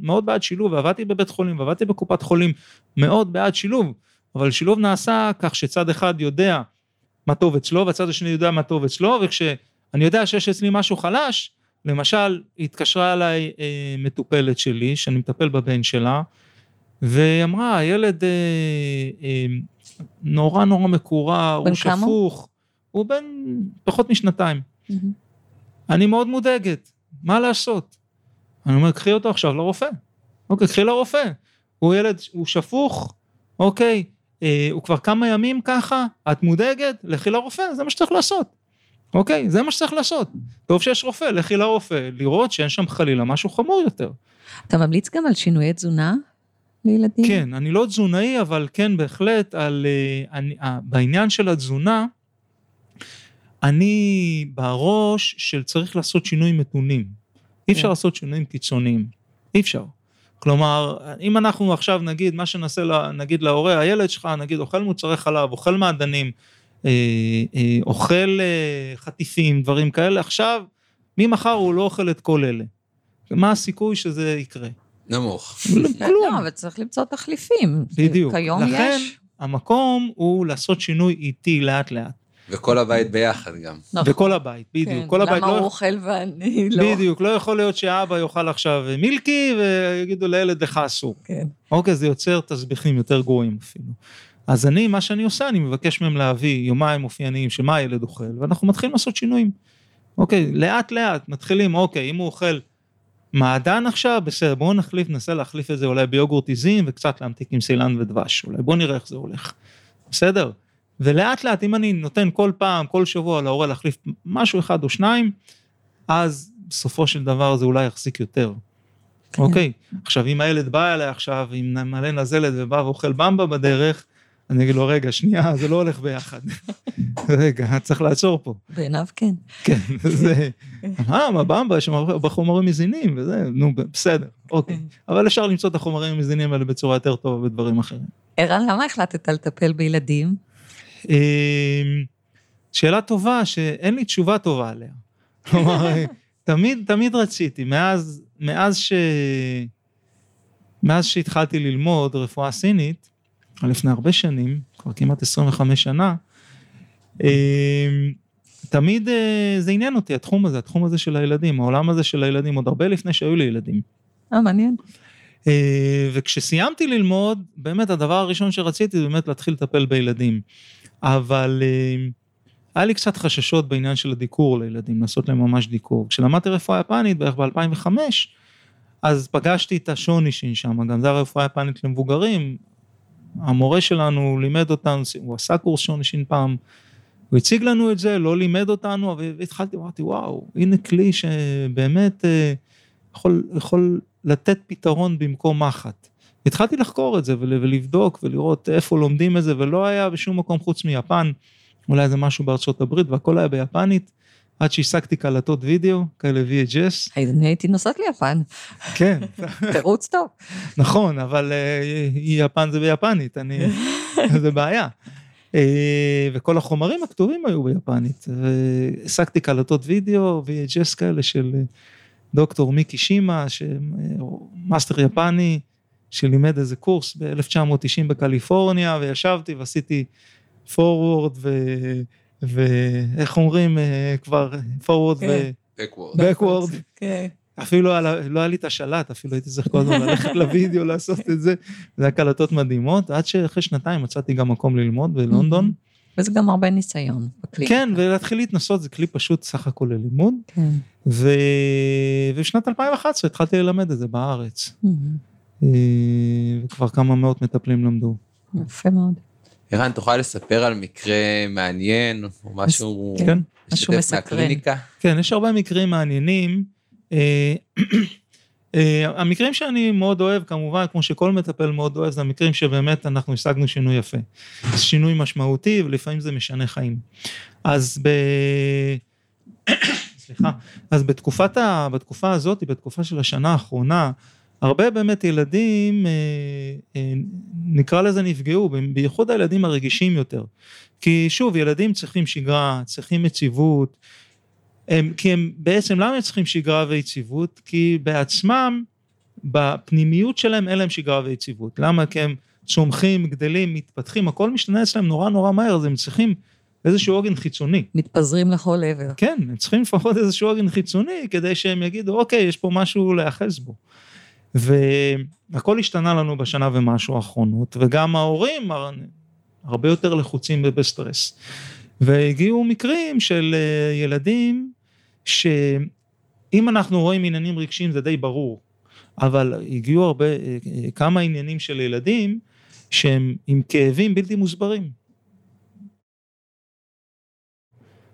מאוד בעד שילוב, ועבדתי בבית חולים, ועבדתי בקופת חולים, מאוד בעד שילוב, אבל שילוב נעשה כך שצד אחד יודע מה טוב אצלו, והצד השני יודע מה טוב אצלו, וכשאני יודע שיש אצלי משהו חלש, למשל, התקשרה אליי מטופלת שלי, שאני מטפל בבן שלה, ואמרה, הילד נורא נורא מקורר, הוא שפוך, הוא בן פחות מ2. אני מאוד מודאגת, מה לעשות? אני אומר, קחי אותו עכשיו לרופא. אוקיי, קחי לרופא. הוא ילד, הוא שפוך, אוקיי, הוא כבר כמה ימים ככה, את מודאגת, לכי לרופא, זה מה שצריך לעשות. אוקיי, זה מה שצריך לעשות. טוב שיש רופא, לכי לרופא, לראות שאין שם חלילה משהו חמור יותר. אתה ממליץ גם על שינויי תזונה לילדים? כן, אני לא תזונאי, אבל כן בהחלט, בעניין של התזונה, אני בראש של צריך לעשות שינוי מתונים. אי אפשר לעשות שינויים קיצוניים. אי אפשר. כלומר, אם אנחנו עכשיו נגיד, מה שנעשה נגיד להורא, הילד שלך, נגיד אוכל מוצרי חלב, אוכל מעדנים, אוכל חטיפים, דברים כאלה, עכשיו, ממחר הוא לא אוכל את כל אלה. מה הסיכוי שזה יקרה? נמוך. לא, אבל צריך למצוא תחליפים. בדיוק. כיום יש. לכן, המקום הוא לעשות שינוי איטי לאט לאט. וכל הבית ביחד גם. וכל הבית, בדיוק. למה הוא אוכל ואני לא? בדיוק, לא יכול להיות שאבא יאכל עכשיו מילקי, ויגידו לילד לך אסור. כן. אוקיי, זה יוצר תסביכים יותר גרועים אפילו. אז מה שאני עושה, אני מבקש מהם להביא יומיים אופייניים, שמה הילד אוכל, ואנחנו מתחילים לעשות שינויים. אוקיי, לאט לאט מתחילים, אוקיי, אם הוא אוכל מעדן עכשיו, בסדר, בואו ננסה להחליף את זה, אולי ביוגורט איזים, וקצת להמתיק עם סילן ודבש, אולי בואו נראה איך זה הולך. בסדר? ולאט לאט, אם אני נותן כל פעם, כל שבוע, להורא להחליף משהו אחד או שניים, אז בסופו של דבר זה אולי יחזיק יותר. אוקיי, עכשיו אם הילד בא אליי עכשיו, עם מלא נזלת ובא ואוכל במבה בדרך, אני אגיד לו, רגע, שנייה, זה לא הולך ביחד. רגע, צריך לעצור פה. בעיניו כן. כן, זה, מבמבה, יש בחומרים מזינים, וזה, נו, בסדר, אוקיי. אבל אפשר למצוא את החומרים המזינים האלה בצורה יותר טובה בדברים אחרים. ערן, למה החלטת לטפל בילדים? שאלה טובה, שאין לי תשובה טובה עליה. כלומר, תמיד רציתי, מאז שהתחלתי ללמוד רפואה סינית, לפני הרבה שנים, כבר כמעט 25 שנה, תמיד זה עניין אותי, התחום הזה של הילדים, העולם הזה של הילדים, עוד הרבה לפני שהיו לי ילדים. מעניין. וכשסיימתי ללמוד, באמת הדבר הראשון שרציתי, זה באמת להתחיל לטפל בילדים. אבל היה לי קצת חששות בעניין של הדיקור לילדים, לעשות להם ממש דיקור. כשלמדתי רפואה יפנית, בערך ב-2005, אז פגשתי את השוני שם, גם זה הרפואה יפנית למבוגרים, המורה שלנו לימד אותנו, הוא עשה קורס שונשין פעם, הוא הציג לנו את זה, לא לימד אותנו, והתחלתי, אמרתי, וואו, הנה כלי שבאמת יכול לתת פתרון במקום מחט. התחלתי לחקור את זה, ולבדוק, ולראות איפה לומדים את זה, ולא היה בשום מקום חוץ מיפן, אולי זה משהו בארצות הברית, והכל היה ביפנית, עד שהשגתי קלטות וידאו, כאלה VHS. הייתי נוסעת ליפן. כן. תירוץ טוב. נכון, אבל יפן זה ביפנית, זה בעיה. וכל החומרים הכתובים היו ביפנית. השגתי קלטות וידאו, VHS כאלה של דוקטור מיקי שימה, מאסטר יפני, שלימד איזה קורס ב-1990 בקליפורניה, וישבתי ועשיתי פורוורד ואיך אומרים, כבר forward ו-backward, אפילו לא היה לי את השלט, אפילו הייתי צריך כל הזמן ללכת לוידאו לעשות את זה, זה היה קלטות מדהימות, עד שאחרי שנתיים מצאתי גם מקום ללמוד בלונדון. וזה גם הרבה ניסיון. כן, ולהתחיל להתנסות, זה כלי פשוט סך הכל ללימוד, ובשנת 2011 התחלתי ללמד את זה בארץ, וכבר כמה מאות מטפלים למדו. יפה מאוד. ערן, תוכל לספר על מקרה מעניין, או משהו משתף מהקליניקה? כן, יש הרבה מקרים מעניינים. המקרים שאני מאוד אוהב, כמובן, כמו שכל מטפל מאוד אוהב, זה המקרים שבאמת אנחנו השגנו שינוי יפה. שינוי משמעותי, ולפעמים זה משנה חיים. אז בתקופה הזאת, בתקופה של השנה האחרונה, הרבה באמת ילדים, נקרא לזה נפגעו, בייחוד הילדים הרגישים יותר. כי שוב, ילדים צריכים שגרה, צריכים יציבות, כי הם בעצם, למה הם צריכים שגרה ויציבות? כי בעצמם, בפנימיות שלהם, אין להם שגרה ויציבות. למה? כי הם צומחים, גדלים, מתפתחים, הכל משתנה אצלם נורא מהר, אז הם צריכים איזשהו עוגן חיצוני. מתפזרים לכל עבר. כן, הם צריכים לפחות איזשהו עוגן חיצוני, כדי שהם יגידו, אוקיי, יש פה משהו להיאחז בו. והכל השתנה לנו בשנה ומשהו האחרונות, וגם ההורים הרבה יותר לחוצים ובסטרס, והגיעו מקרים של ילדים, שאם אנחנו רואים עניינים רגשיים זה די ברור, אבל הגיעו כמה עניינים של ילדים, שהם עם כאבים בלתי מוסברים.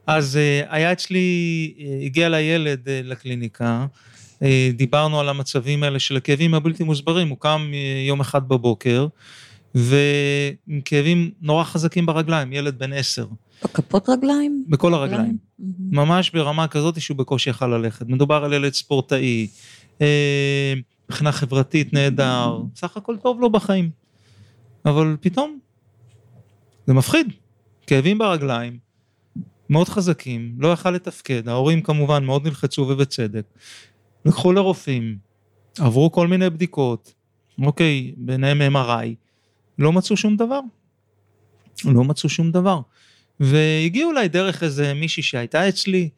אז היה אצלי, הגיע לילד לקליניקה, דיברנו על המצבים האלה של הכאבים הבלתי מוסברים, הוא קם יום אחד בבוקר, ועם כאבים נורא חזקים ברגליים, ילד בן 10. בכפות רגליים? בכל הרגליים. ממש ברמה כזאת שהוא בקושי יכל ללכת. מדובר על ילד ספורטאי, מבחינה חברתית נהדר, סך הכל טוב לו בחיים. אבל פתאום, זה מפחיד. כאבים ברגליים, מאוד חזקים, לא יכל לתפקד, ההורים כמובן מאוד נלחצו ובצדק. לקחו לרופאים, עברו כל מיני בדיקות, אוקיי, ביניהם MRI, לא מצאו שום דבר, והגיעו אליי דרך איזה מישהי שהייתה אצלי,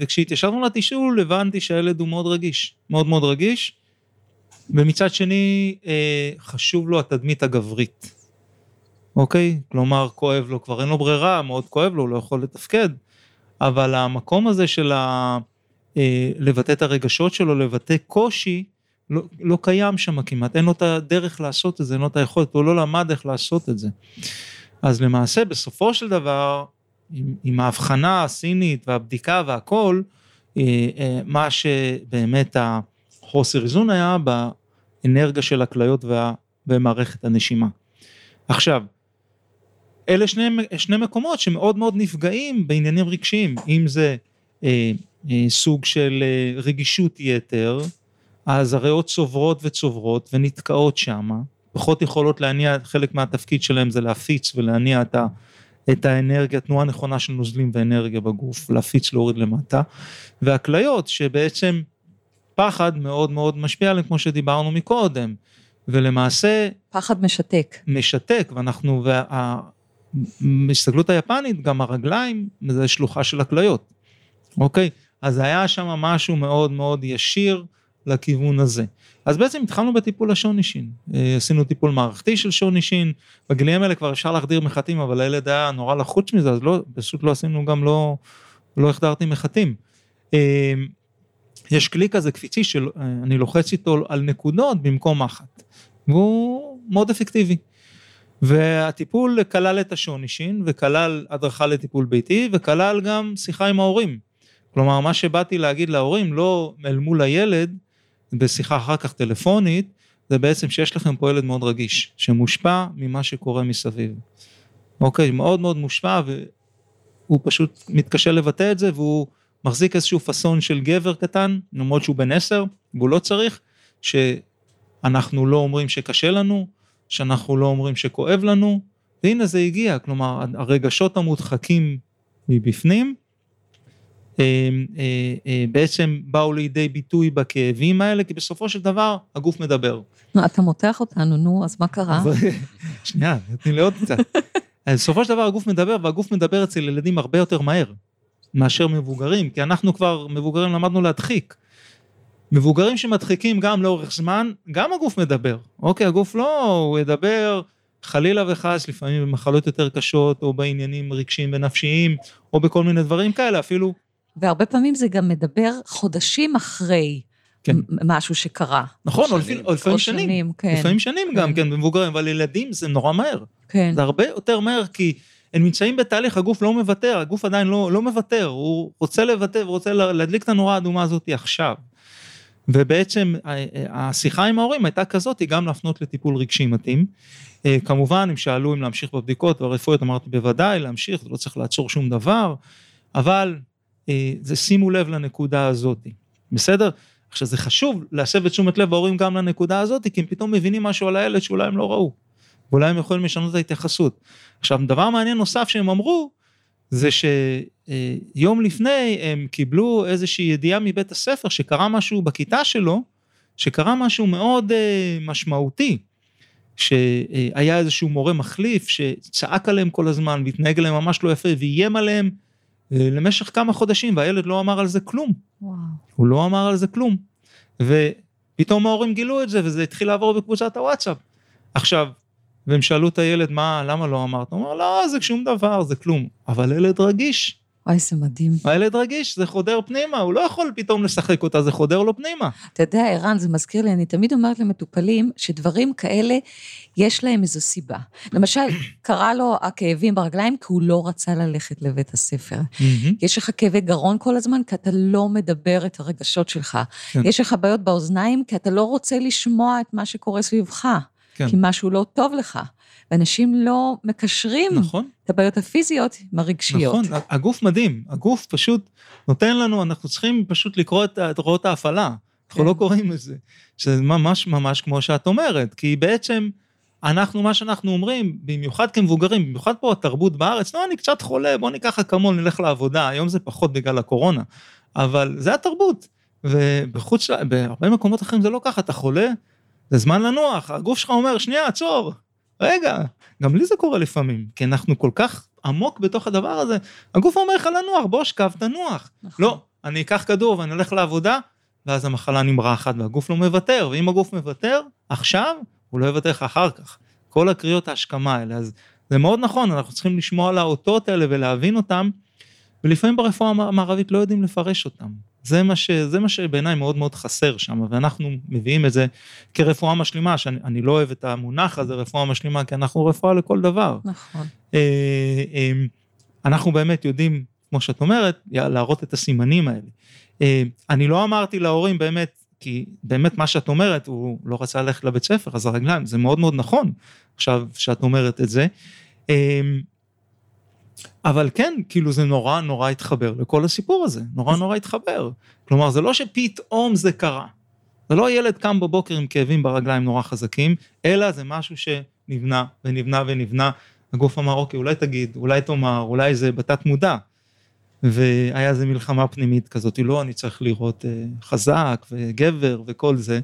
וכשהתיישבנו לתשאול, הבנתי שהילד הוא מאוד רגיש, מאוד מאוד רגיש, ומצד שני, חשוב לו התדמית הגברית, אוקיי, כלומר, כואב לו, כבר אין לו ברירה, מאוד כואב לו, הוא לא יכול לתפקד, אבל המקום הזה של לבטא את הרגשות שלו, לבטא קושי, לא קיים שם כמעט, אין לו את הדרך לעשות את זה, אין לו את היכולת, הוא לא למד איך לעשות את זה. אז למעשה, בסופו של דבר, עם ההבחנה הסינית והבדיקה והכל, מה שבאמת החוסר איזון היה, באנרגיה של הכליות ומערכת הנשימה. עכשיו, אלה שני מקומות שמאוד מאוד נפגעים בעניינים רגשיים, אם זה סוג של רגישות יתר, אז הריאות צוברות ונתקעות שם, פחות יכולות להניע, חלק מהתפקיד שלהם זה להפיץ ולהניע את האנרגיה, תנועה נכונה של נוזלים ואנרגיה בגוף, להפיץ, להוריד למטה, והכליות שבעצם פחד מאוד מאוד משפיע עליהם, כמו שדיברנו מקודם, ולמעשה פחד משתק, ואנחנו בהסתכלות היפנית, גם הרגליים, זה שלוחה של הכליות. אוקיי? אז היה שם משהו מאוד מאוד ישיר לכיוון הזה. אז בעצם התחלנו בטיפול השון אישין. עשינו טיפול מערכתי של שון אישין, בגילאים האלה כבר אפשר להחדיר מחטים, אבל הילד היה נורא לחוץ מזה, אז לא, פשוט לא עשינו גם לא החדרתי מחטים. יש כלי כזה קפיצי שאני לוחץ איתו על נקודות במקום אחת, והוא מאוד אפקטיבי. והטיפול כלל את השון אישין, וכלל הדרכה לטיפול ביתי, וכלל גם שיחה עם ההורים. כלומר, מה שבאתי להגיד להורים, לא אל מול הילד, בשיחה אחר כך טלפונית, זה בעצם שיש לכם פה ילד מאוד רגיש, שמושפע ממה שקורה מסביב. אוקיי, מאוד מאוד מושפע, והוא פשוט מתקשה לבטא את זה, והוא מחזיק איזשהו פסון של גבר קטן, למרות שהוא בן 10, והוא לא צריך, שאנחנו לא אומרים שקשה לנו, שאנחנו לא אומרים שכואב לנו, והנה זה הגיע, כלומר, הרגשות המודחקים מבפנים, בעצם באו לידי ביטוי בכאבים האלה, כי בסופו של דבר הגוף מדבר. אתה מותח אותנו, אז מה קרה? שנייה, נתני לי עוד קצת. בסופו של דבר הגוף מדבר, והגוף מדבר אצל ילדים הרבה יותר מהר, מאשר מבוגרים, כי אנחנו כבר מבוגרים למדנו להדחיק. מבוגרים שמדחיקים גם לאורך זמן, גם הגוף מדבר. אוקיי, הגוף לא, הוא ידבר חלילה וחס, לפעמים במחלות יותר קשות, או בעניינים רגשיים ונפשיים, או בכל מיני דברים כאלה, אפילו והרבה פעמים זה גם מדבר חודשים אחרי משהו שקרה. נכון, או לפעמים שנים. לפעמים שנים גם, כן, במבוגרים, אבל ילדים זה נורא מהר. זה הרבה יותר מהר, כי הם נמצאים בתהליך, הגוף לא מוותר, הגוף עדיין לא מוותר, הוא רוצה לבטא, הוא רוצה להדליק את הנורה האדומה הזאת עכשיו. ובעצם השיחה עם ההורים הייתה כזאת, היא גם להפנות לטיפול רגשי מתאים. כמובן, הם שאלו אם להמשיך בבדיקות, והרפואיות אמרתי בוודאי, להמשיך, לא צריך לעצור שום דבר, אבל זה שימו לב לנקודה הזאת, בסדר? עכשיו זה חשוב להסב את תשומת לב ההורים גם לנקודה הזאת, כי הם פתאום מבינים משהו על הילד שאולי הם לא ראו, ואולי הם יכולים לשנות את ההתייחסות. עכשיו דבר מעניין נוסף שהם אמרו, זה שיום לפני הם קיבלו איזושהי ידיעה מבית הספר, שקרה משהו בכיתה שלו, שקרה משהו מאוד משמעותי, שהיה איזשהו מורה מחליף, שצעק עליהם כל הזמן, והתנהג עליהם ממש לא יפה, ואיים עליהם, למשך כמה חודשים, והילד לא אמר על זה כלום. הוא לא אמר על זה כלום. ופתאום ההורים גילו את זה, וזה התחיל לעבור בקבוצת הוואטסאפ. עכשיו, והם שאלו את הילד, למה לא אמרת? הוא אמר, לא, זה שום דבר, זה כלום. אבל הילד רגיש. וואי, זה מדהים. הילד רגיש, זה חודר פנימה, הוא לא יכול פתאום לשחק אותה, זה חודר לו פנימה. אתה יודע, ערן, זה מזכיר לי, אני תמיד אומרת למטופלים, שדברים כאלה, יש להם איזו סיבה. למשל, קרה לו הכאבים ברגליים, כי הוא לא רצה ללכת לבית הספר. יש לך כאבי גרון כל הזמן, כי אתה לא מדבר את הרגשות שלך. יש לך בעיות באוזניים, כי אתה לא רוצה לשמוע את מה שקורה סביבך. כי משהו לא טוב לך. ואנשים לא מקשרים את הבעיות הפיזיות עם הרגשיות. נכון, הגוף מדהים, הגוף פשוט נותן לנו, אנחנו צריכים פשוט לקרוא את רואות ההפעלה, אנחנו לא קוראים את זה, שזה ממש ממש כמו שאת אומרת, כי בעצם אנחנו, מה שאנחנו אומרים, במיוחד כמבוגרים, במיוחד פה התרבות בארץ, לא, אני קצת חולה, בוא ניקח אקמול, נלך לעבודה, היום זה פחות בגלל הקורונה, אבל זה התרבות, ובחוץ, בהרבה מקומות אחרים זה לא ככה, אתה חולה, זה זמן לנוח, הגוף שלך אומר, שנייה, עצור. רגע, גם לי זה קורה לפעמים, כי אנחנו כל כך עמוק בתוך הדבר הזה, הגוף אומר לך לנוח, בוא שקב, תנוח. לא, אני אקח כדור ואני הולך לעבודה, ואז המחלה נמרחת, והגוף לא מוותר, ואם הגוף מוותר, עכשיו, הוא לא יוותר לך אחר כך. כל הקריאות ההשכמה האלה, אז זה מאוד נכון, אנחנו צריכים לשמוע על האותות האלה, ולהבין אותם, ולפעמים ברפואה המערבית לא יודעים לפרש אותם. זה מה שבעיניי מאוד מאוד חסר שם, ואנחנו מביאים את זה כרפואה משלימה, שאני לא אוהב את המונח הזה, רפואה משלימה, כי אנחנו רפואה לכל דבר. נכון. אנחנו באמת יודעים, כמו שאת אומרת, להראות את הסימנים האלה. אני לא אמרתי להורים באמת, כי באמת מה שאת אומרת, הוא לא רצה ללכת לבית ספר, אז הרגליים, זה מאוד מאוד נכון, עכשיו שאת אומרת את זה. אבל כן, כאילו זה נורא נורא התחבר לכל הסיפור הזה, נורא נורא התחבר. כלומר, זה לא שפתאום זה קרה. זה לא ילד קם בבוקר עם כאבים ברגליים נורא חזקים, אלא זה משהו שנבנה ונבנה ונבנה. הגוף אמר, אוקיי, אולי תגיד, אולי תאמר, אולי זה בתת מודע. והיה זה מלחמה פנימית כזאת, לא, אני צריך לראות חזק וגבר וכל זה,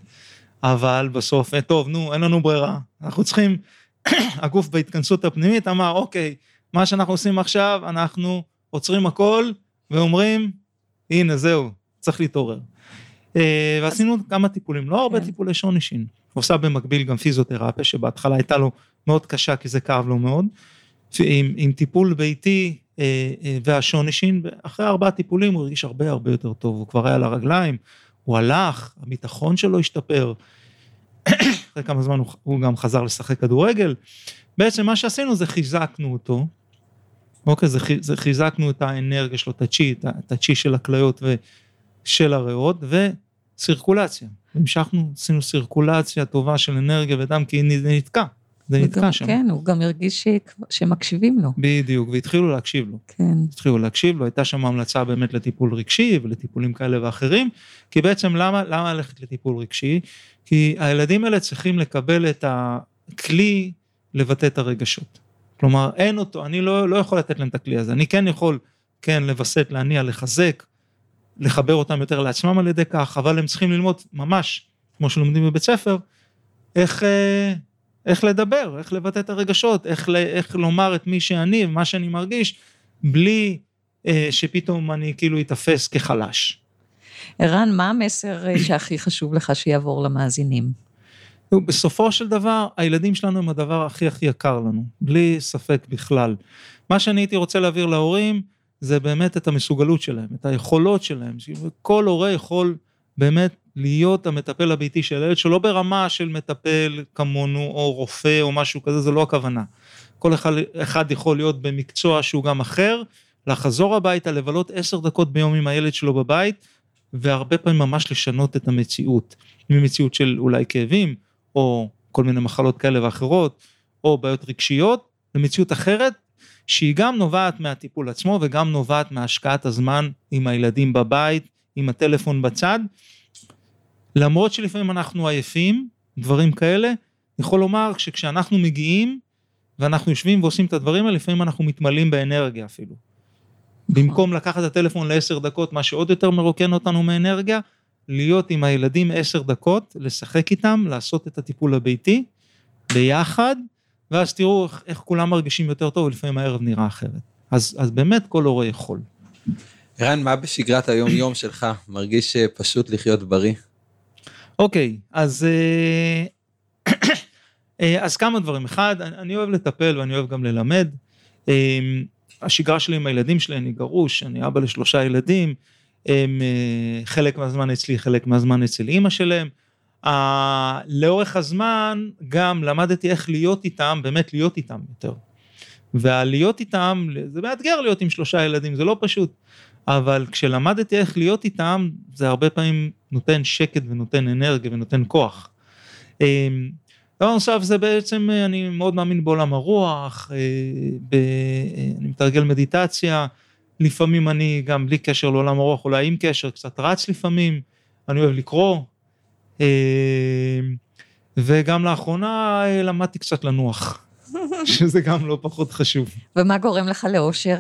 אבל בסוף, טוב, אין לנו ברירה. אנחנו צריכים, הגוף בהתכנסות הפנימית אמר, אוקיי, מה שאנחנו עושים עכשיו, אנחנו עוצרים הכל ואומרים, הנה זהו, צריך להתעורר. ועשינו כמה טיפולים, לא הרבה טיפולי שעון אישיים. עושה במקביל גם פיזיותרפיה, שבהתחלה הייתה לו מאוד קשה, כי זה כאב לו מאוד. עם טיפול ביתי והשעון אישיים, אחרי 4 טיפולים הוא הרגיש הרבה הרבה יותר טוב, הוא כבר היה על הרגליים, הוא הלך, הביטחון שלו השתפר, אחרי כמה זמן הוא גם חזר לשחק כדורגל. בעצם מה שעשינו זה חיזקנו אותו, אוקיי, זה חיזקנו את האנרגיה שלו, את הצ'י של הכליות ושל הריאות, וסירקולציה. המשכנו, עשינו סירקולציה טובה של אנרגיה ודם, כי נתקע. זה נתקע שם. כן, הוא גם הרגיש שמקשיבים לו. בדיוק, והתחילו להקשיב לו. כן. התחילו להקשיב לו, הייתה שם המלצה באמת לטיפול רגשי, ולטיפולים כאלה ואחרים, כי בעצם למה ללכת לטיפול רגשי? כי הילדים האלה צריכים לקבל את הכלי לבטא את הרגשות. כלומר, אין אותו, אני לא יכול לתת להם את הכלי הזה, אני כן יכול, כן, לבסט, להניע, לחזק, לחבר אותם יותר לעצמם על ידי כך, אבל הם צריכים ללמוד ממש, כמו שלומדים בבית ספר, איך לדבר, איך לבטא את הרגשות, איך לומר את מי שאני, מה שאני מרגיש, בלי שפתאום אני כאילו יתאפס כחלש. ערן, מה המסר שהכי חשוב לך שיעבור למאזינים? בסופו של דבר, הילדים שלנו הם הדבר הכי הכי יקר לנו, בלי ספק בכלל. מה שאני הייתי רוצה להעביר להורים, זה באמת את המסוגלות שלהם, את היכולות שלהם, כל הורה יכול באמת להיות המטפל הביתי של הילד, שלא ברמה של מטפל כמונו, או רופא, או משהו כזה, זה לא הכוונה. כל אחד יכול להיות במקצוע שהוא גם אחר, לחזור הביתה, לבלות 10 דקות ביום עם הילד שלו בבית, והרבה פעמים ממש לשנות את המציאות, ממציאות של אולי כאבים, או כל מיני מחלות כאלה ואחרות, או בעיות רגשיות, למציאות אחרת, שהיא גם נובעת מהטיפול עצמו, וגם נובעת מהשקעת הזמן עם הילדים בבית, עם הטלפון בצד, למרות שלפעמים אנחנו עייפים, דברים כאלה, אני יכול לומר שכשאנחנו מגיעים, ואנחנו יושבים ועושים את הדברים האלה, לפעמים אנחנו מתמלאים באנרגיה אפילו. במקום לקחת את הטלפון ל10 דקות, מה שעוד יותר מרוקן אותנו מאנרגיה, להיות עם הילדים 10 דקות, לשחק איתם, לעשות את הטיפול הביתי, ביחד, ואז תראו איך כולם מרגישים יותר טוב, ולפעמים הערב נראה אחרת. אז באמת כל הורה יכול. ערן, מה בשגרת היום-יום שלך? מרגיש פשוט לחיות בריא? אוקיי, אז כמה דברים. אחד, אני אוהב לטפל ואני אוהב גם ללמד. השגרה שלי עם הילדים שלי, אני גרוש, אני אבא ל3 ילדים, חלק מהזמן אצלי, חלק מהזמן אצל אמא שלהם. לאורך הזמן גם למדתי איך להיות איתם, באמת להיות איתם יותר. והלהיות איתם, זה מאתגר להיות עם 3 ילדים, זה לא פשוט. אבל כשלמדתי איך להיות איתם, זה הרבה פעמים נותן שקט ונותן אנרגיה ונותן כוח. דבר נוסף זה בעצם, אני מאוד מאמין בעולם הרוח, אני מתרגל מדיטציה, לפעמים אני גם בלי קשר לעולם הרוח, אולי עם קשר, קצת רץ לפעמים, אני אוהב לקרוא, וגם לאחרונה למדתי קצת לנוח, שזה גם לא פחות חשוב. ומה גורם לך לאושר?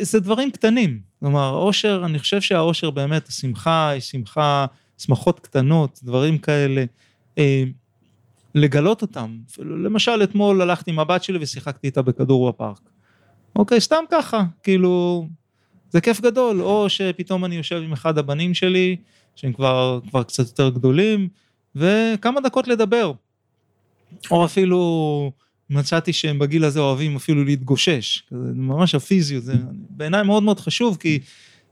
זה דברים קטנים, כלומר, אושר, אני חושב שהאושר באמת, השמחה, היא שמחה, שמחות קטנות, דברים כאלה, לגלות אותם, למשל אתמול הלכתי עם הבת שלי ושיחקתי איתה בכדור בפארק, אוקיי, סתם ככה, כאילו, זה כיף גדול, או שפתאום אני יושב עם אחד הבנים שלי, שהם כבר קצת יותר גדולים, וכמה דקות לדבר, או אפילו מצאתי שהם בגיל הזה אוהבים אפילו להתגושש, זה ממש הפיזיות, זה בעיניי מאוד מאוד חשוב, כי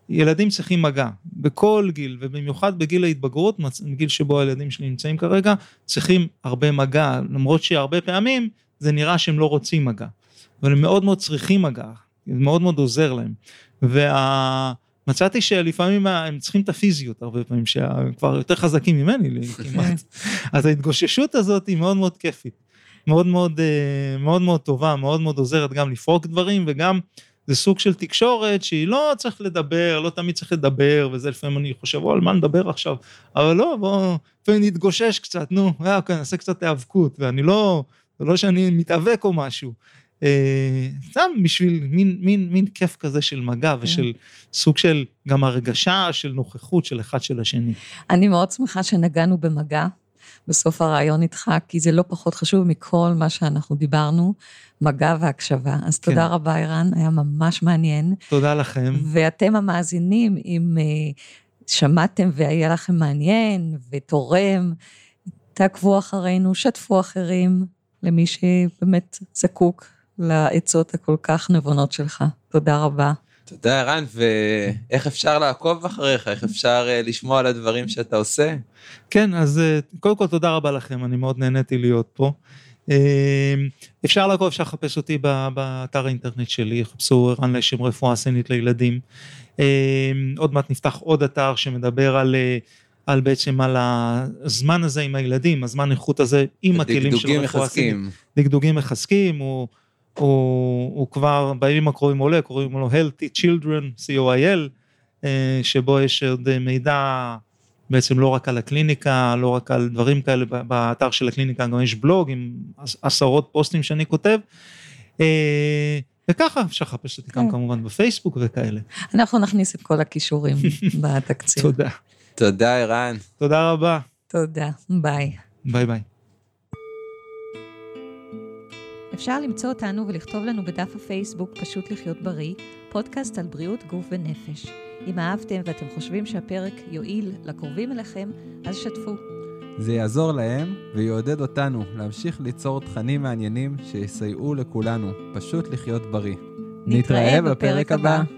ילדים צריכים מגע, בכל גיל, ובמיוחד בגיל ההתבגרות, בגיל שבו הילדים שלי נמצאים כרגע, צריכים הרבה מגע, למרות שהרבה פעמים זה נראה שהם לא רוצים מגע, אבל הם מאוד מאוד צריכים מגע, זה מאוד מאוד עוזר להם, מצאתי שלפעמים הם צריכים את הפיזיות, הרבה פעמים שהם כבר יותר חזקים ממני, כמעט, אז ההתגוששות הזאת היא מאוד מאוד כיפית, מאוד מאוד, מאוד מאוד טובה, מאוד מאוד עוזרת גם לפרוק דברים, וגם זה סוג של תקשורת שהיא לא צריך לדבר, לא תמיד צריך לדבר, וזה לפעמים אני חושב, על מה נדבר עכשיו, אבל לא, בואו נתגושש קצת, נו, נעשה קצת תאבקות, ואני לא שאני מתאבק או משהו, סתם בשביל מין כיף כזה של מגע, ושל סוג של גם הרגשה, של נוכחות של אחד של השני. אני מאוד שמחה שנגענו במגע, בסוף הרעיון איתך, כי זה לא פחות חשוב מכל מה שאנחנו דיברנו, מגע והקשבה. אז כן. תודה רבה, ערן, היה ממש מעניין. תודה לכם. ואתם המאזינים, אם שמעתם והיה לכם מעניין ותורם, תעקבו אחרינו, שתפו אחרים, למי שבאמת זקוק לעצות הכל כך נבונות שלך. תודה רבה. תודה, ערן, ואיך אפשר לעקוב אחריך? איך אפשר לשמוע על הדברים שאתה עושה? כן, אז קודם כל תודה רבה לכם, אני מאוד נהניתי להיות פה. אפשר לעקוב, אפשר לחפש אותי באתר האינטרנט שלי, חפשו ערן לשם רפואה סינית לילדים. עוד מעט נפתח עוד אתר שמדבר על בעצם על הזמן הזה עם הילדים, הזמן איכות הזה עם הכלים של רפואה סינית. דקדוגים מחזקים, הוא כבר בימים הקרובים עולה, קוראים לו Healthy Children, COIL, שבו יש עוד מידע בעצם לא רק על הקליניקה, לא רק על דברים כאלה, באתר של הקליניקה גם יש בלוג עם עשרות פוסטים שאני כותב, וככה אפשר לחפש אותי גם כמובן בפייסבוק וכאלה. אנחנו נכניס את כל הכישורים בתקציר. תודה. תודה, ערן. תודה רבה. תודה, ביי. ביי ביי. אפשר למצוא אותנו ולכתוב לנו בדף הפייסבוק פשוט לחיות בריא, פודקאסט על בריאות גוף ונפש. אם אהבתם ואתם חושבים שהפרק יועיל לקרובים אליכם, אז שתפו. זה יעזור להם ויעודד אותנו להמשיך ליצור תכנים מעניינים שיסייעו לכולנו, פשוט לחיות בריא. נתראה בפרק הבא.